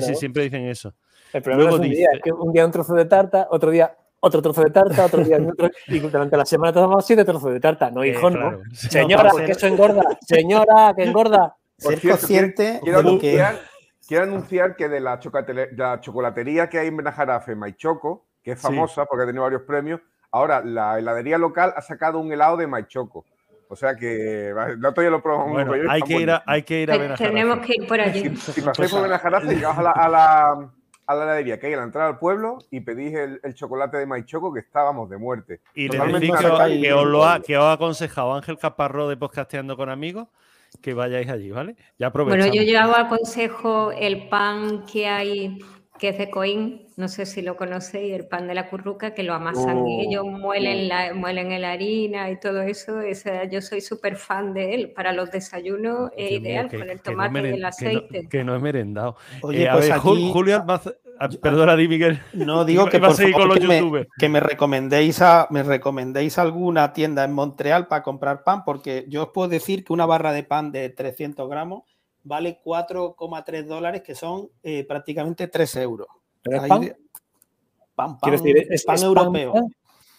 Siempre dicen eso. El problema luego es que un día un trozo de tarta, otro día otro trozo de tarta, otro día otro, y durante la semana tomamos 7 trozos de tarta. No, hijo, claro. No. Señora, que eso engorda. Señora, que engorda. Ser consciente de lo que... Quiero anunciar que de la chocolatería que hay en Benajarafe, Maichoco, que es famosa porque ha tenido varios premios, ahora la heladería local ha sacado un helado de Maichoco. O sea que el otro día lo probamos. Bueno, hay que ir a Benajarafe. Tenemos que ir por allí. Si pasáis por Benajarafe, llegamos a la heladería que hay a la entrada al pueblo y pedís el chocolate de Maichoco, que estábamos de muerte. Y totalmente les digo que os ha aconsejado Ángel Caparrós de Podcasteando con Amigos, que vayáis allí, ¿vale? Ya aprovechamos. Bueno, yo llevo al consejo el pan que hay, que es de Coín, no sé si lo conocéis, el pan de la curruca, que lo amasan ellos, muelen la harina y todo eso. Yo soy súper fan de él. Para los desayunos es ideal, con el tomate y el aceite. Que no es merendado. Oye, pues a ver, aquí... Julio Almazán... Perdona, di, Miguel. No, digo que por favor, que me recomendéis alguna tienda en Montreal para comprar pan, porque yo os puedo decir que una barra de pan de 300 gramos vale $4,3, que son prácticamente 3 euros. ¿Pero es pan? Pan, decir, pan europeo.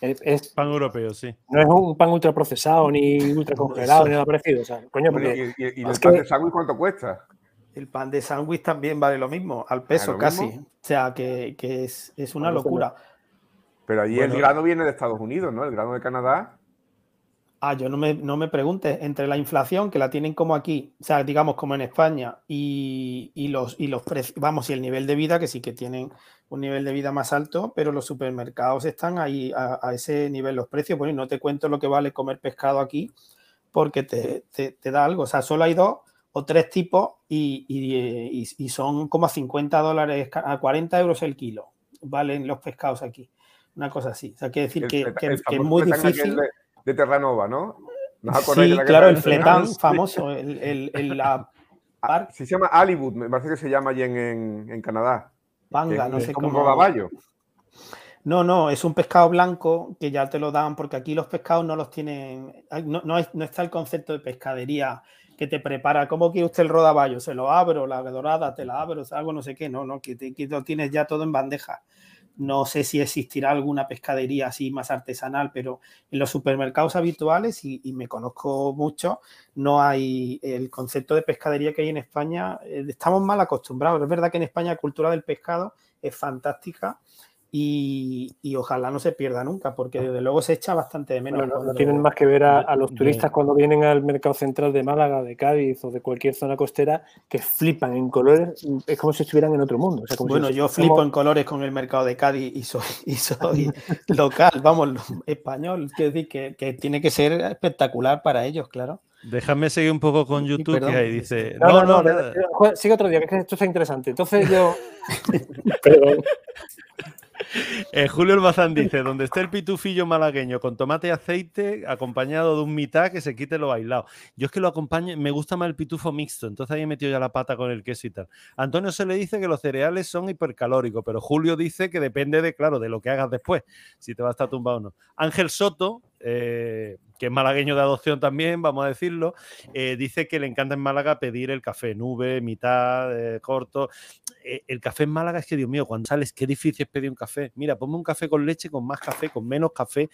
Es pan europeo, sí. No es un pan ultraprocesado, ni ultracongelado, ni nada parecido. O sea, coño, porque, ¿Y el pan de sándwich cuánto cuesta? El pan de sándwich también vale lo mismo, al peso casi. Mismo. O sea, que es una locura. Pero allí el grano viene de Estados Unidos, ¿no? El grano de Canadá. Yo no me preguntes. Entre la inflación, que la tienen como aquí, o sea, digamos como en España, y los precios, vamos, y el nivel de vida, que sí que tienen un nivel de vida más alto, pero los supermercados están ahí a ese nivel los precios. Bueno, y no te cuento lo que vale comer pescado aquí, porque te da algo. O sea, solo hay 2 o 3 tipos y son como a $50, a 40 euros el kilo, valen los pescados aquí. Una cosa así. O sea, quiere decir que es muy difícil. De Terranova, ¿no? Sí, claro, el fletán famoso. Se llama Hollywood, me parece que se llama allí en Canadá. Panga, no sé cómo. Como baballo. No, es un pescado blanco que ya te lo dan, porque aquí los pescados no los tienen. No está el concepto de pescadería que te prepara. ¿Cómo quiere usted el rodaballo? Se lo abro, la dorada, te la abro, algo no sé qué. No, que lo tienes ya todo en bandeja. No sé si existirá alguna pescadería así más artesanal, pero en los supermercados habituales, y me conozco mucho, no hay el concepto de pescadería que hay en España. Estamos mal acostumbrados. Es verdad que en España la cultura del pescado es fantástica y ojalá no se pierda nunca, porque desde luego se echa bastante de menos. No tienen más que ver a los turistas cuando vienen al mercado central de Málaga, de Cádiz o de cualquier zona costera, que flipan en colores. Es como si estuvieran en otro mundo. O sea, yo flipo en colores con el mercado de Cádiz y soy local, español. Quiero decir que tiene que ser espectacular para ellos, claro. Déjame seguir un poco con YouTube, perdón, que ahí dice... No, sigue otro día, que esto está interesante. Entonces yo... Perdón. Julio Almazán dice, donde esté el pitufillo malagueño con tomate y aceite, acompañado de un mitad que se quite lo bailado. Yo es que lo acompaño, me gusta más el pitufo mixto, entonces ahí he metido ya la pata con el queso y tal. Antonio se le dice que los cereales son hipercalóricos, pero Julio dice que depende de, claro, de lo que hagas después, si te va a estar tumbado o no. Ángel Soto, que es malagueño de adopción también, vamos a decirlo, dice que le encanta en Málaga pedir el café nube, mitad, corto. El café en Málaga es que, Dios mío, cuando sales, qué difícil es pedir un café. Mira, ponme un café con leche, con más café, con menos café.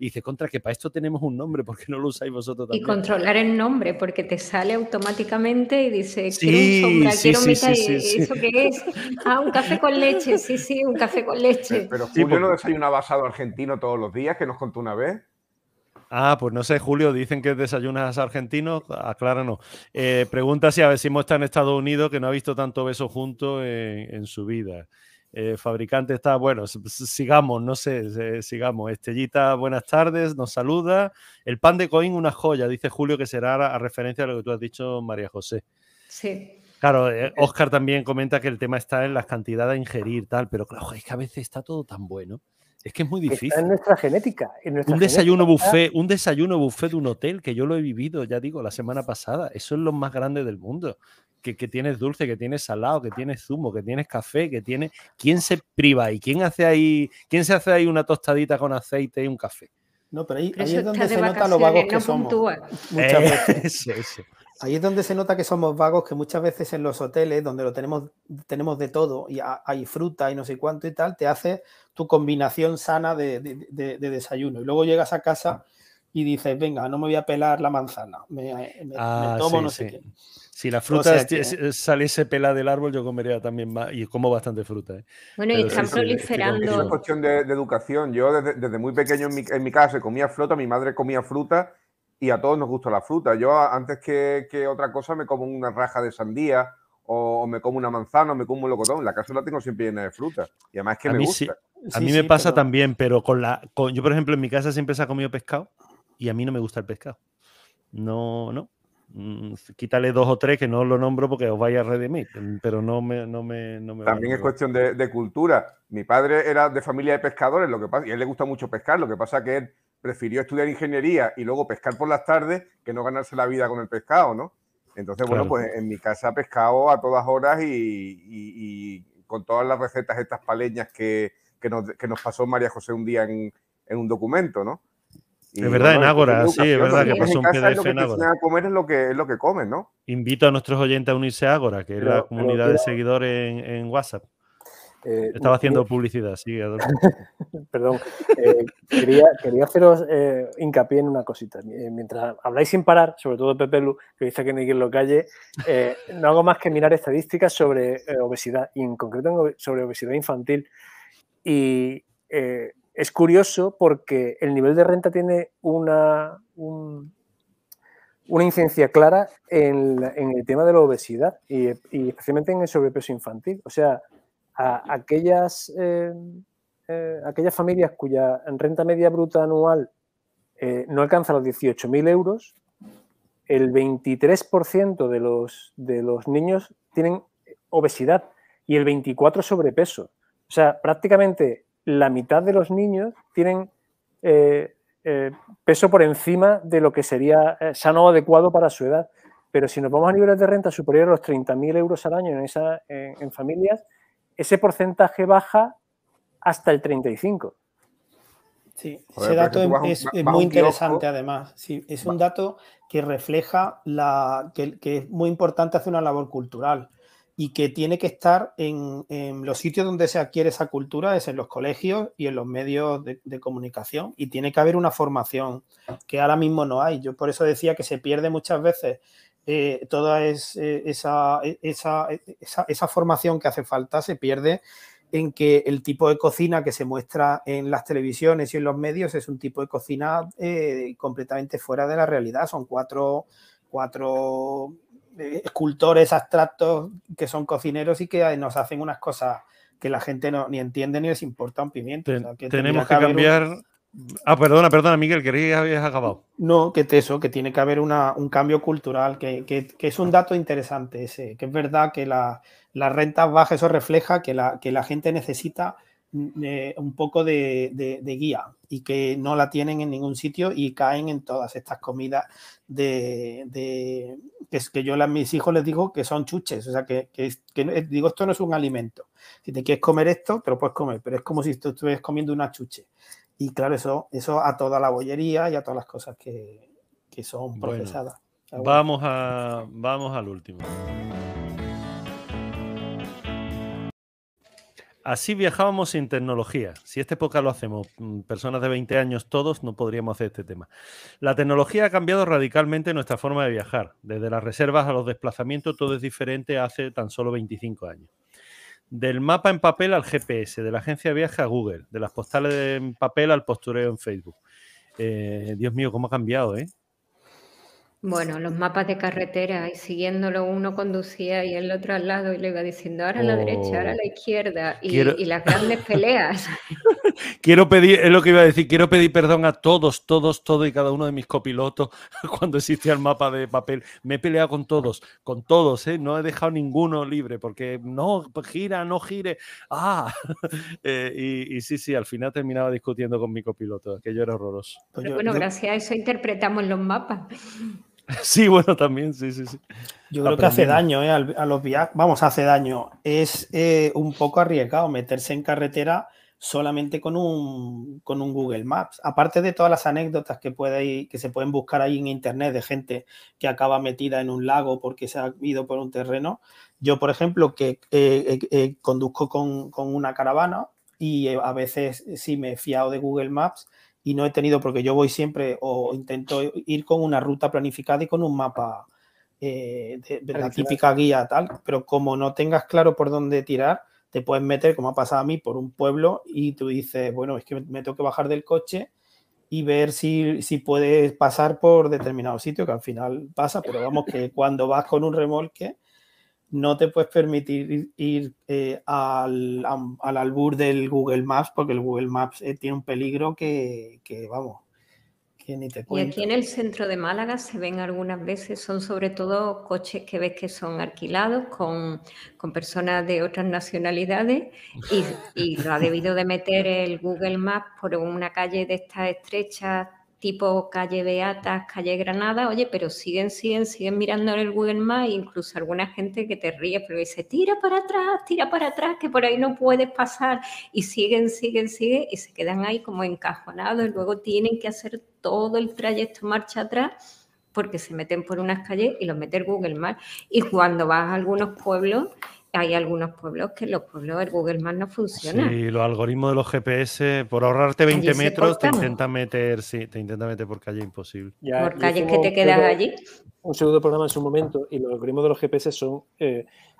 Y dices, contra, que para esto tenemos un nombre, ¿por qué no lo usáis vosotros también? Y controlar el nombre, porque te sale automáticamente y dice, quiero un sombra, quiero mitad, ¿eso qué es? Ah, un café con leche, sí, un café con leche. Pero Julio no desayuna basado argentino todos los días, que nos contó una vez. Ah, pues no sé, Julio, dicen que desayunas argentinos, acláranos. Pregunta si a ver si está en Estados Unidos, que no ha visto tanto beso juntos en su vida. Fabricante está, bueno, sigamos, no sé, sigamos. Estellita, buenas tardes, nos saluda. El pan de coin, una joya, dice Julio, que será a referencia a lo que tú has dicho, María José. Sí. Claro, Óscar también comenta que el tema está en las cantidades de ingerir, tal, pero claro, es que a veces está todo tan bueno. Es que es muy difícil. Está en nuestra genética. Un desayuno buffet de un hotel, que yo lo he vivido, ya digo, la semana pasada. Eso es lo más grande del mundo. Que tienes dulce, que tienes salado, que tienes zumo, que tienes café, que tienes... ¿Quién se priva? ¿Y quién se hace ahí una tostadita con aceite y un café? No, pero ahí es donde se nota lo vagos que somos. Muchas veces. Eso. Ahí es donde se nota que somos vagos, que muchas veces en los hoteles, donde lo tenemos de todo, y hay fruta y no sé cuánto y tal, te hace tu combinación sana de desayuno. Y luego llegas a casa y dices, venga, no me voy a pelar la manzana, me tomo no sé qué. Si la fruta saliese pelada del árbol, yo comería también más, y como bastante fruta. Bueno, pero y están proliferando. Es una cuestión de educación. Yo desde muy pequeño en mi casa comía fruta, mi madre comía fruta, y a todos nos gusta la fruta. Yo antes que otra cosa me como una raja de sandía o me como una manzana o me como un locotón. La casa la tengo siempre llena de fruta y además es que me gusta. Sí. A mí me pasa también, pero yo por ejemplo en mi casa siempre se ha comido pescado y a mí no me gusta el pescado. No. Quítale 2 o 3 que no os lo nombro porque os vais a redimir, pero no me también es cuestión de cultura. Mi padre era de familia de pescadores, lo que pasa, y a él le gusta mucho pescar, lo que pasa que él prefirió estudiar ingeniería y luego pescar por las tardes que no ganarse la vida con el pescado, ¿no? Entonces, claro. Bueno, pues en mi casa pescado a todas horas y con todas las recetas estas paleñas que nos pasó María José un día en un documento, ¿no? Y es verdad, en Ágora, sí, es verdad que pasó un PDF en Ágora. Comer es lo que comen, ¿no? Invito a nuestros oyentes a unirse a Ágora, que es la comunidad de seguidores en WhatsApp. Estaba haciendo publicidad, sí, Adolfo. Perdón. Quería haceros hincapié en una cosita. Mientras habláis sin parar, sobre todo Pepe Lu, que dice que ni quien lo calle, no hago más que mirar estadísticas sobre obesidad, y en concreto sobre obesidad infantil. Y es curioso porque el nivel de renta tiene una incidencia clara en el tema de la obesidad y especialmente en el sobrepeso infantil. O sea, a aquellas familias cuya renta media bruta anual no alcanza los 18.000 euros, el 23% de los niños tienen obesidad y el 24% sobrepeso. O sea, prácticamente la mitad de los niños tienen peso por encima de lo que sería sano o adecuado para su edad. Pero si nos vamos a niveles de renta superior a los 30.000 euros al año en familias, ese porcentaje baja hasta el 35%. Sí, ese dato es muy interesante además. Sí, es un dato que refleja que es muy importante hacer una labor cultural y que tiene que estar en los sitios donde se adquiere esa cultura, es en los colegios y en los medios de comunicación, y tiene que haber una formación que ahora mismo no hay. Yo por eso decía que se pierde muchas veces toda esa formación que hace falta, se pierde en que el tipo de cocina que se muestra en las televisiones y en los medios es un tipo de cocina completamente fuera de la realidad. Son cuatro escultores abstractos que son cocineros y que nos hacen unas cosas que la gente no, ni entiende ni les importa un pimiento. O sea, que tenemos que cambiar... Ah, perdona, Miguel, quería que habías acabado. No, que eso, que tiene que haber un cambio cultural, que es un dato interesante ese, que es verdad que las rentas bajas, eso refleja que la gente necesita un poco de guía y que no la tienen en ningún sitio y caen en todas estas comidas que yo a mis hijos les digo que son chuches, o sea, que digo, esto no es un alimento. Si te quieres comer esto, te lo puedes comer, pero es como si tú estuvieras comiendo una chuche. Y claro, eso a toda la bollería y a todas las cosas que son procesadas. Bueno, vamos al último. Así viajábamos sin tecnología. Si este podcast lo hacemos personas de 20 años todos, no podríamos hacer este tema. La tecnología ha cambiado radicalmente nuestra forma de viajar. Desde las reservas a los desplazamientos, todo es diferente hace tan solo 25 años. Del mapa en papel al GPS, de la agencia de viaje a Google, de las postales en papel al postureo en Facebook. Dios mío, cómo ha cambiado, ¿eh? Bueno, los mapas de carretera y siguiéndolo, uno conducía y el otro al lado y le iba diciendo ahora a la derecha, ahora a la izquierda y las grandes peleas. Quiero pedir perdón a todos y cada uno de mis copilotos cuando existía el mapa de papel. Me he peleado con todos, ¿eh? No he dejado ninguno libre porque no gire. Y sí, al final terminaba discutiendo con mi copiloto, aquello era horroroso. Pero bueno, gracias a eso interpretamos los mapas. Sí, bueno, también, sí. Yo creo que hace daño a los viajes. Vamos, hace daño. Es un poco arriesgado meterse en carretera solamente con un Google Maps. Aparte de todas las anécdotas que se pueden buscar ahí en internet de gente que acaba metida en un lago porque se ha ido por un terreno. Yo, por ejemplo, que conduzco con una caravana y a veces sí me he fiado de Google Maps. Y no he tenido, porque yo voy siempre o intento ir con una ruta planificada y con un mapa de la típica guía tal, pero como no tengas claro por dónde tirar, te puedes meter, como ha pasado a mí, por un pueblo y tú dices, bueno, es que me tengo que bajar del coche y ver si puedes pasar por determinado sitio, que al final pasa, pero vamos, que cuando vas con un remolque no te puedes permitir ir al albur del Google Maps, porque el Google Maps tiene un peligro que ni te cuento. Y aquí en el centro de Málaga se ven algunas veces, son sobre todo coches que ves que son alquilados con personas de otras nacionalidades y lo ha debido de meter el Google Maps por una calle de estas estrechas, tipo calle Beatas, calle Granada, oye, pero siguen mirando en el Google Maps, incluso alguna gente que te ríe, pero dice, tira para atrás, que por ahí no puedes pasar, y siguen, y se quedan ahí como encajonados, y luego tienen que hacer todo el trayecto marcha atrás, porque se meten por unas calles y los mete el Google Maps, y cuando vas a algunos pueblos, hay algunos pueblos que el Google Maps no funciona. Sí, los algoritmos de los GPS, por ahorrarte 20 metros, te intenta meter por calle imposible. Ya, por calles que te quedas allí. Un segundo programa en su momento, y los algoritmos de los GPS son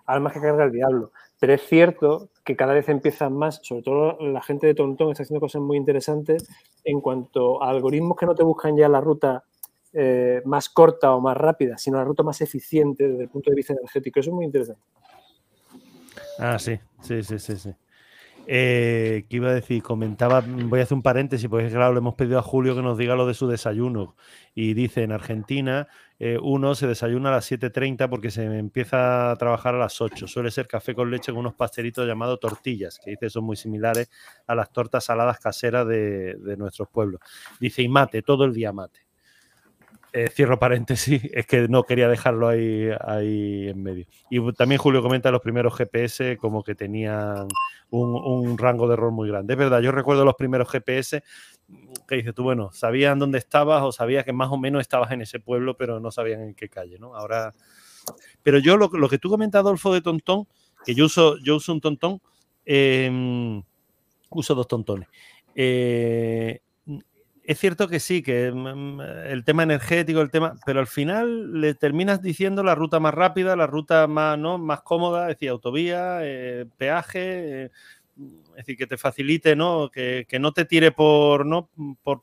armas que carga el diablo. Pero es cierto que cada vez empiezan más, sobre todo la gente de Tom Tom está haciendo cosas muy interesantes en cuanto a algoritmos que no te buscan ya la ruta más corta o más rápida, sino la ruta más eficiente desde el punto de vista energético. Eso es muy interesante. Ah, sí. ¿Qué iba a decir? Comentaba, voy a hacer un paréntesis, porque claro, le hemos pedido a Julio que nos diga lo de su desayuno. Y dice, en Argentina, uno se desayuna a las 7:30 porque se empieza a trabajar a las 8. Suele ser café con leche con unos pastelitos llamados tortillas, que dice son muy similares a las tortas saladas caseras de nuestros pueblos. Dice, y mate, todo el día mate. Cierro paréntesis, es que no quería dejarlo ahí en medio. Y también Julio comenta los primeros GPS como que tenían un rango de error muy grande. Es verdad, yo recuerdo los primeros GPS que dices tú, bueno, sabían dónde estabas o sabías que más o menos estabas en ese pueblo, pero no sabían en qué calle, ¿no? Ahora, pero yo lo que tú comentas, Adolfo, de Tom Tom, que yo uso un Tom Tom, uso dos Tom Toms. Es cierto que sí, que el tema energético, pero al final le terminas diciendo la ruta más rápida, la ruta más, ¿no?, más cómoda, es decir, autovía, peaje, es decir, que te facilite, ¿no? Que no te tire por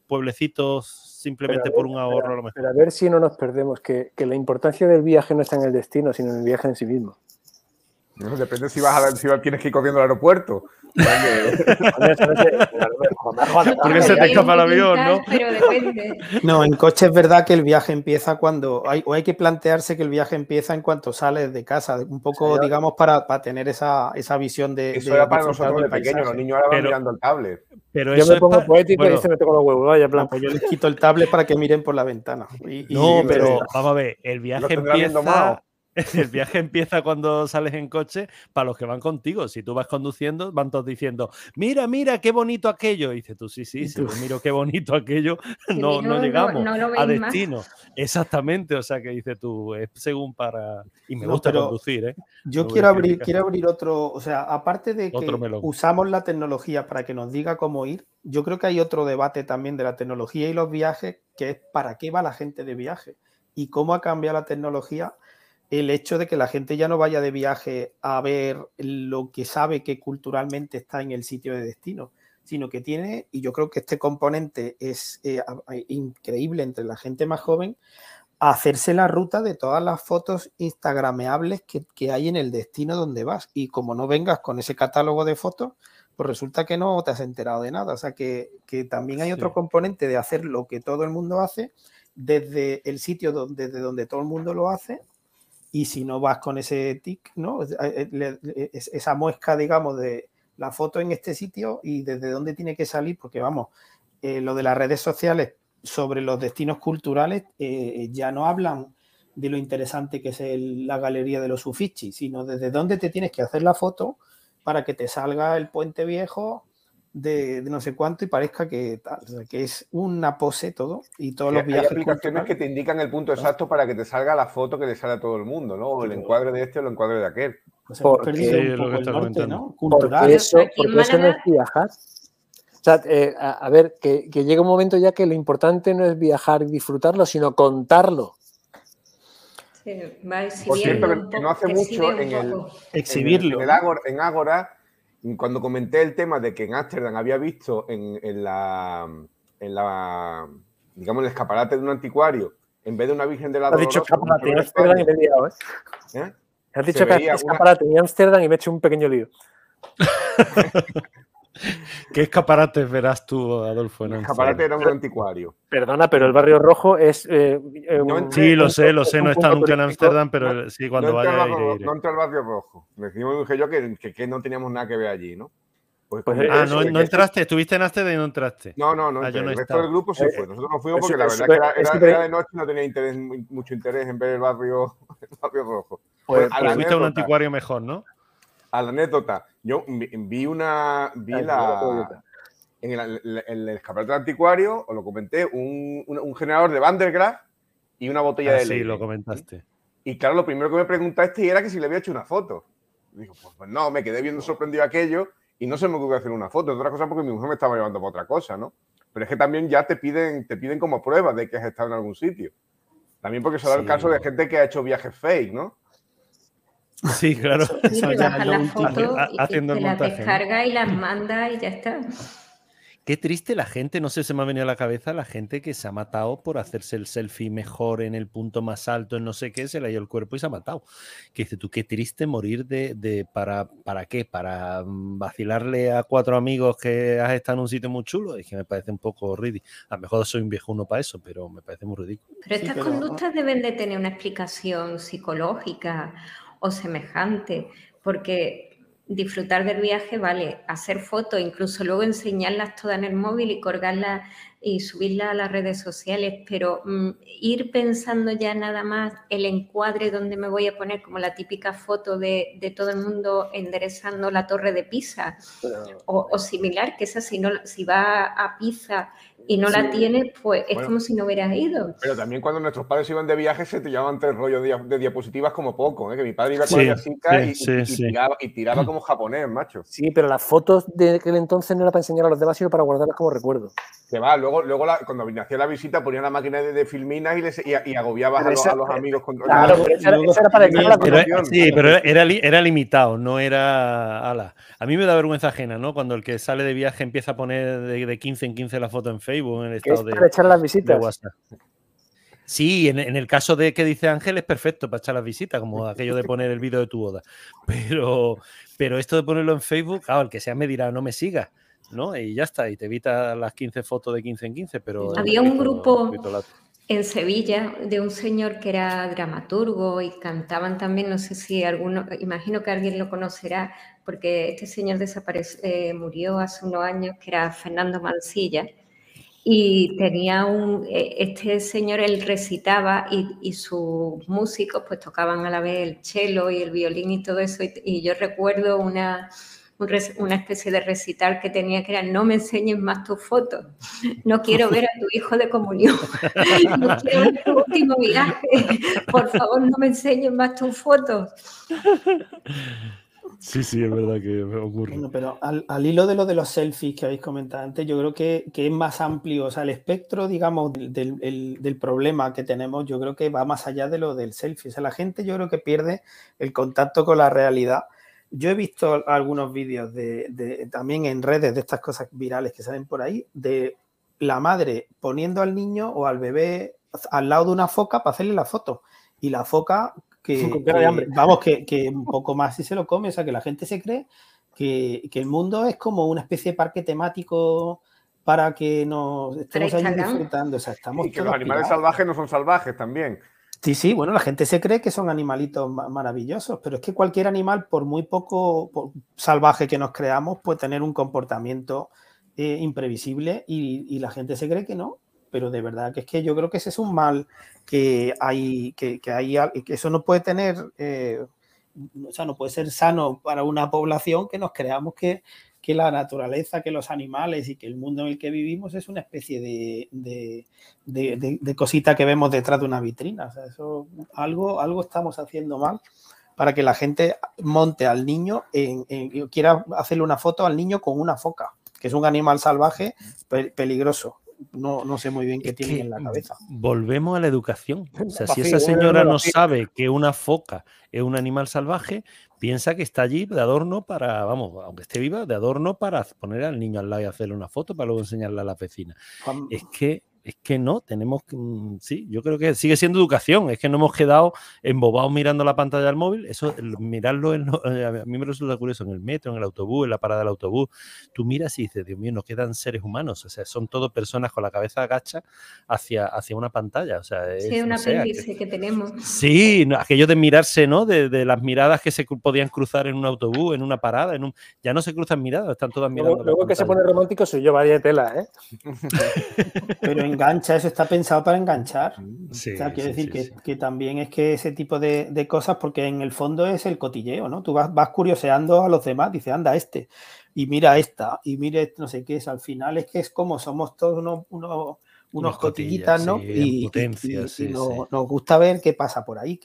pueblecitos simplemente por un ahorro a lo mejor. Pero a ver si no nos perdemos, que la importancia del viaje no está en el destino, sino en el viaje en sí mismo. No, depende si tienes que ir corriendo al aeropuerto. joder. Porque se te escapa el avión, ¿no? Pero depende. No, en coche es verdad que el viaje empieza cuando... hay que plantearse que el viaje empieza en cuanto sales de casa. Un poco, digamos, para tener esa visión de... Eso era para nosotros de pequeños, los niños ahora van mirando el tablet. Pero yo me pongo poético y se me toco los huevos. Vaya, plan, pues yo les quito el tablet para que miren por la ventana. No, pero vamos a ver, el viaje empieza... El viaje empieza cuando sales en coche para los que van contigo. Si tú vas conduciendo, van todos diciendo, mira, mira, qué bonito aquello. Y dices tú, sí, si yo miro qué bonito aquello, no llegamos a destino. Más. Exactamente, o sea que dices tú, es según para... Y me gusta conducir, ¿eh? Yo no quiero abrir otro... O sea, aparte de que usamos la tecnología para que nos diga cómo ir, yo creo que hay otro debate también de la tecnología y los viajes, que es para qué va la gente de viaje y cómo ha cambiado la tecnología. El hecho de que la gente ya no vaya de viaje a ver lo que sabe que culturalmente está en el sitio de destino, sino que tiene, y yo creo que este componente es increíble entre la gente más joven, hacerse la ruta de todas las fotos instagrameables que hay en el destino donde vas. Y como no vengas con ese catálogo de fotos, pues resulta que no te has enterado de nada. O sea, que también hay otro componente de hacer lo que todo el mundo hace desde el sitio desde donde todo el mundo lo hace. Y si no vas con ese tic, ¿no? Esa muesca, digamos, de la foto en este sitio y desde dónde tiene que salir, porque vamos, lo de las redes sociales sobre los destinos culturales ya no hablan de lo interesante que es la galería de los Uffizi, sino desde dónde te tienes que hacer la foto para que te salga el puente viejo de no sé cuánto y parezca que tal, o sea, que es una pose todo y todos los viajes. Hay aplicaciones que te indican el punto exacto para que te salga la foto que le sale a todo el mundo, ¿no? O el encuadre de este o el encuadre de aquel. Pues porque eso no es viajar. O sea, a ver, que llega un momento ya que lo importante no es viajar y disfrutarlo, sino contarlo. Por cierto, que no hace mucho en Ágora, cuando comenté el tema de que en Ámsterdam había visto digamos, el escaparate de un anticuario, en vez de una Virgen de la Dolorosa... Has dicho escaparate en Ámsterdam y me he liado, ¿eh? Has dicho que escaparate en Ámsterdam y me he hecho un pequeño lío. ¿Qué escaparates verás tú, Adolfo? El escaparate era un anticuario. Perdona, pero el Barrio Rojo es... sí, lo sé, no está nunca en Ámsterdam, pero sí, cuando vaya iré. No entra el Barrio Rojo. Decimos yo que no teníamos nada que ver allí, ¿no? No entraste, estuviste en Ámsterdam y no entraste. No entré. El resto del grupo se fue. Nosotros nos fuimos porque la verdad es que era de noche y no tenía mucho interés en ver el Barrio Rojo. Pues fuiste a un anticuario mejor, ¿no? A la anécdota, yo vi en el escaparate del anticuario, os lo comenté, un generador de Van der Graaf y una botella de leche. Sí, lo comentaste. Y claro, lo primero que me preguntaste era que si le había hecho una foto. Y digo, pues no, me quedé viendo sorprendido aquello y no se me ocurrió hacer una foto. Otra cosa porque mi mujer me estaba llevando para otra cosa, ¿no? Pero es que también ya te piden como pruebas de que has estado en algún sitio. También porque se da el caso de gente que ha hecho viajes fake, ¿no? Sí, claro. Haciendo el montaje. Las descarga y las manda y ya está. Qué triste la gente, no sé, se me ha venido a la cabeza la gente que se ha matado por hacerse el selfie mejor en el punto más alto, en no sé qué, se le ha ido el cuerpo y se ha matado. Que dices tú, qué triste morir ¿para qué? Para vacilarle a 4 amigos que has estado en un sitio muy chulo. Es que me parece un poco ridículo. A lo mejor soy un viejuno para eso, pero me parece muy ridículo. Pero estas conductas deben de tener una explicación psicológica o semejante, porque... Disfrutar del viaje, vale, hacer fotos, incluso luego enseñarlas todas en el móvil y colgarlas y subirlas a las redes sociales, pero ir pensando ya nada más el encuadre donde me voy a poner, como la típica foto de todo el mundo enderezando la torre de Pisa, pero, o similar, que esa si va a Pisa y no la tienes, pues es como si no hubieras ido. Pero también cuando nuestros padres iban de viaje se te llevaban 3 rollos de diapositivas como poco, ¿eh? Que mi padre iba con la chica y tiraba como japonés, macho. Sí, pero las fotos de aquel entonces no era para enseñar a los demás, sino para guardarlas como recuerdo. Se va, luego cuando hacía la visita ponía la máquina de filminas y agobiaba a los amigos. Claro, pero eso era para dejar la condición. Sí, pero era limitado, no era... Ala. A mí me da vergüenza ajena, ¿no? Cuando el que sale de viaje empieza a poner de 15 en 15 la foto en Facebook. En el estado para echar las visitas. Sí, en el caso de que dice Ángel es perfecto para echar las visitas, como aquello de poner el vídeo de tu boda. Pero esto de ponerlo en Facebook, el que sea me dirá, no me sigas. ¿no? Y ya está, y te evita las 15 fotos de 15 en 15, pero... Había un grupo en Sevilla de un señor que era dramaturgo y cantaban también, no sé si alguno, imagino que alguien lo conocerá, porque este señor murió hace unos años, que era Fernando Mansilla, y tenía este señor, él recitaba y sus músicos pues tocaban a la vez el cello y el violín y todo eso, y yo recuerdo una especie de recital que tenía, que era: no me enseñes más tus fotos, no quiero ver a tu hijo de comunión, no quiero ver tu último viaje, por favor no me enseñes más tus fotos. Sí, sí, es verdad que ocurre. Bueno, pero al hilo de los selfies que habéis comentado antes, yo creo que es más amplio, o sea, el espectro, digamos, del problema que tenemos, yo creo que va más allá de lo del selfie. O sea, la gente yo creo que pierde el contacto con la realidad. Yo he visto algunos vídeos también en redes, de estas cosas virales que salen por ahí, de la madre poniendo al niño o al bebé al lado de una foca para hacerle la foto. Y la foca que un poco más si se lo come. O sea, que la gente se cree que el mundo es como una especie de parque temático para que nos estemos ahí disfrutando. O sea, estamos, y que los animales salvajes no son salvajes también. Sí, sí, bueno, la gente se cree que son animalitos maravillosos, pero es que cualquier animal, por muy poco salvaje que nos creamos, puede tener un comportamiento imprevisible, y la gente se cree que no. Pero de verdad que es que yo creo que ese es un mal que eso no puede tener, o sea, no puede ser sano para una población, que nos creamos que la naturaleza, que los animales y que el mundo en el que vivimos es una especie de cosita que vemos detrás de una vitrina. O sea, eso, algo estamos haciendo mal para que la gente monte al niño, quiera hacerle una foto al niño con una foca, que es un animal salvaje peligroso. No sé muy bien qué tienen en la cabeza. Volvemos a la educación. O sea, si esa señora no sabe que una foca es un animal salvaje, piensa que está allí de adorno para, vamos, aunque esté viva, de adorno para poner al niño al lado y hacerle una foto para luego enseñarla a las vecinas. Es que no, tenemos que... Sí, yo creo que sigue siendo educación. Es que no hemos quedado embobados mirando la pantalla del móvil. Eso, mirarlo, a mí me resulta curioso, en el metro, en el autobús, en la parada del autobús. Tú miras y dices, Dios mío, nos quedan seres humanos. O sea, son todo personas con la cabeza agacha hacia una pantalla. O sea, sí, un apéndice que tenemos. Sí, aquello de mirarse, ¿no? De las miradas que se podían cruzar en un autobús, en una parada, ya no se cruzan miradas, están todas mirando. Luego que se pone romántico soy yo, vaya tela, ¿eh? Pero engancha, eso está pensado para enganchar. Sí, o sea, quiero decir que también es que ese tipo de cosas, porque en el fondo es el cotilleo, ¿no? Tú vas curioseando a los demás, dices, anda este, y mira esta, y mire no sé qué es. Al final es que es como somos todos unos cotillitas, ¿no? Sí, nos gusta ver qué pasa por ahí.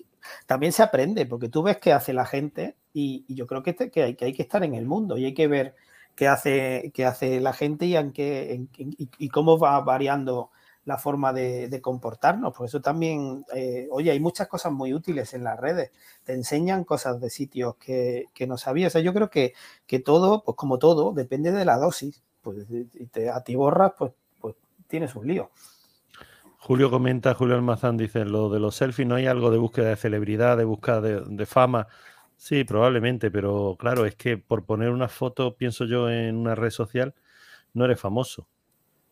También se aprende, porque tú ves qué hace la gente, y yo creo que hay que estar en el mundo y hay que ver qué hace la gente y cómo va variando la forma de comportarnos. Por eso también, oye, hay muchas cosas muy útiles en las redes. Te enseñan cosas de sitios que no sabías. O sea, yo creo que todo, pues como todo, depende de la dosis. Pues si te atiborras, pues tienes un lío. Julio Almazán dice, lo de los selfies, ¿no hay algo de búsqueda de celebridad, de búsqueda de fama? Sí, probablemente, pero claro, es que por poner una foto, pienso yo, en una red social, no eres famoso.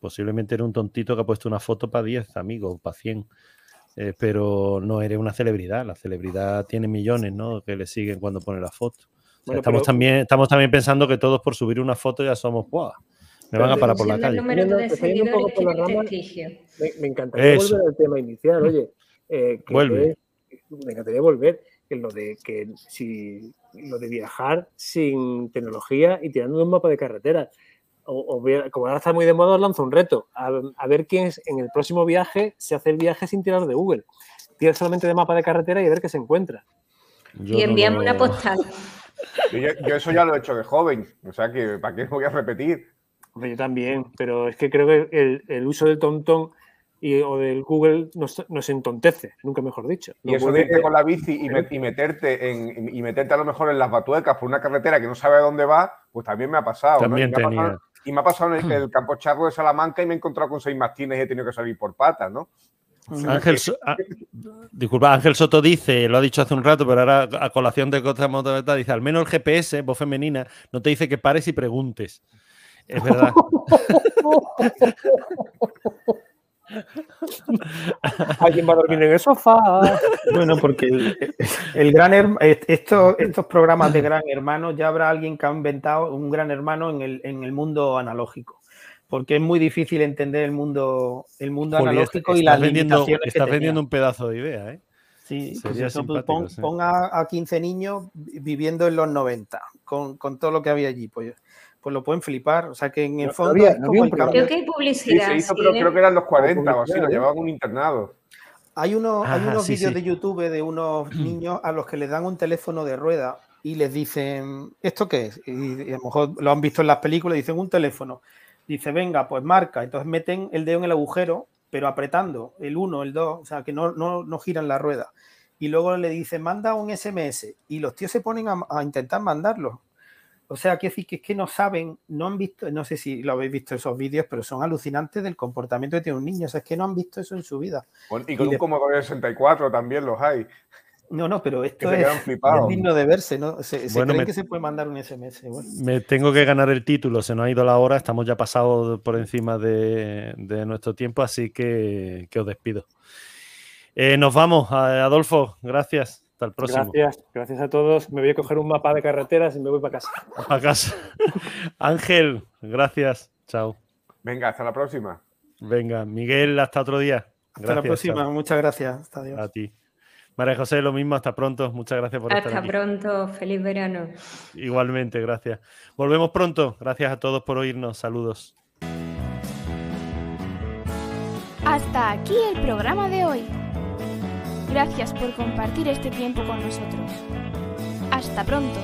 Posiblemente eres un tontito que ha puesto una foto para 10 amigos, para 100, pero no eres una celebridad. La celebridad tiene millones, ¿no?, que le siguen cuando pone la foto. Bueno, estamos también pensando que todos por subir una foto ya somos ¡buah! Me van a parar por la calle. Me encantaría volver al tema inicial, oye. Me encantaría volver. Lo de viajar sin tecnología y tirando de un mapa de carretera. Como ahora está muy de moda, os lanzo un reto. A ver quién es, en el próximo viaje se hace el viaje sin tirar de Google. Tira solamente de mapa de carretera y a ver qué se encuentra. Y envíame una postal. Yo eso ya lo he hecho de joven. O sea, que ¿para qué voy a repetir? Yo también, pero es que creo que el uso del Tom Tom o del Google nos entontece, nunca mejor dicho. Y eso de irte con la bici y meterte a lo mejor en las batuecas por una carretera que no sabe a dónde va, pues también me ha pasado. También, ¿no? Me ha pasado en el campo charro de Salamanca y me he encontrado con 6 mastines y he tenido que salir por patas, ¿no? Ángel Soto dice, lo ha dicho hace un rato, pero ahora a colación de Costa Motoreta dice, al menos el GPS, voz femenina, no te dice que pares y preguntes. Es verdad. ¿Alguien va a dormir en el sofá? Bueno, porque el gran estos programas de Gran Hermano, ya habrá alguien que ha inventado un Gran Hermano en el mundo analógico, porque es muy difícil entender el mundo analógico y las limitaciones. Estás vendiendo un pedazo de idea, ¿eh? Sí, pues pon a 15 niños viviendo en los 90, con todo lo que había allí, pues lo pueden flipar. O sea, que en el fondo... Creo que hay publicidad. Sí, se hizo, pero creo que eran los 40 o así, lo llevaban un internado. Hay unos vídeos de YouTube de unos niños a los que les dan un teléfono de rueda y les dicen, ¿esto qué es? Y a lo mejor lo han visto en las películas, dicen un teléfono. Dice, venga, pues marca. Entonces meten el dedo en el agujero, pero apretando el 1, el 2, o sea, que no giran la rueda. Y luego le dice, manda un SMS. Y los tíos se ponen a intentar mandarlo. O sea, que decir que es que no saben, no han visto, no sé si lo habéis visto esos vídeos, pero son alucinantes del comportamiento que tiene un niño. O sea, es que no han visto eso en su vida. Bueno, y con un Commodore 64 también los hay. No, pero esto es digno de verse, ¿no? Se creen que se puede mandar un SMS. Bueno. Me tengo que ganar el título, se nos ha ido la hora, estamos ya pasados por encima de nuestro tiempo, así que os despido. Nos vamos, Adolfo, gracias, hasta el próximo. Gracias a todos, me voy a coger un mapa de carreteras y me voy para casa. Para casa. Ángel, gracias, chao. Venga, hasta la próxima. Venga, Miguel, hasta otro día. Gracias, hasta la próxima, chao. Muchas gracias. Hasta Dios. A ti. María José, lo mismo, hasta pronto. Muchas gracias por estar aquí. Hasta pronto, feliz verano. Igualmente, gracias. Volvemos pronto. Gracias a todos por oírnos. Saludos. Hasta aquí el programa de hoy. Gracias por compartir este tiempo con nosotros. Hasta pronto.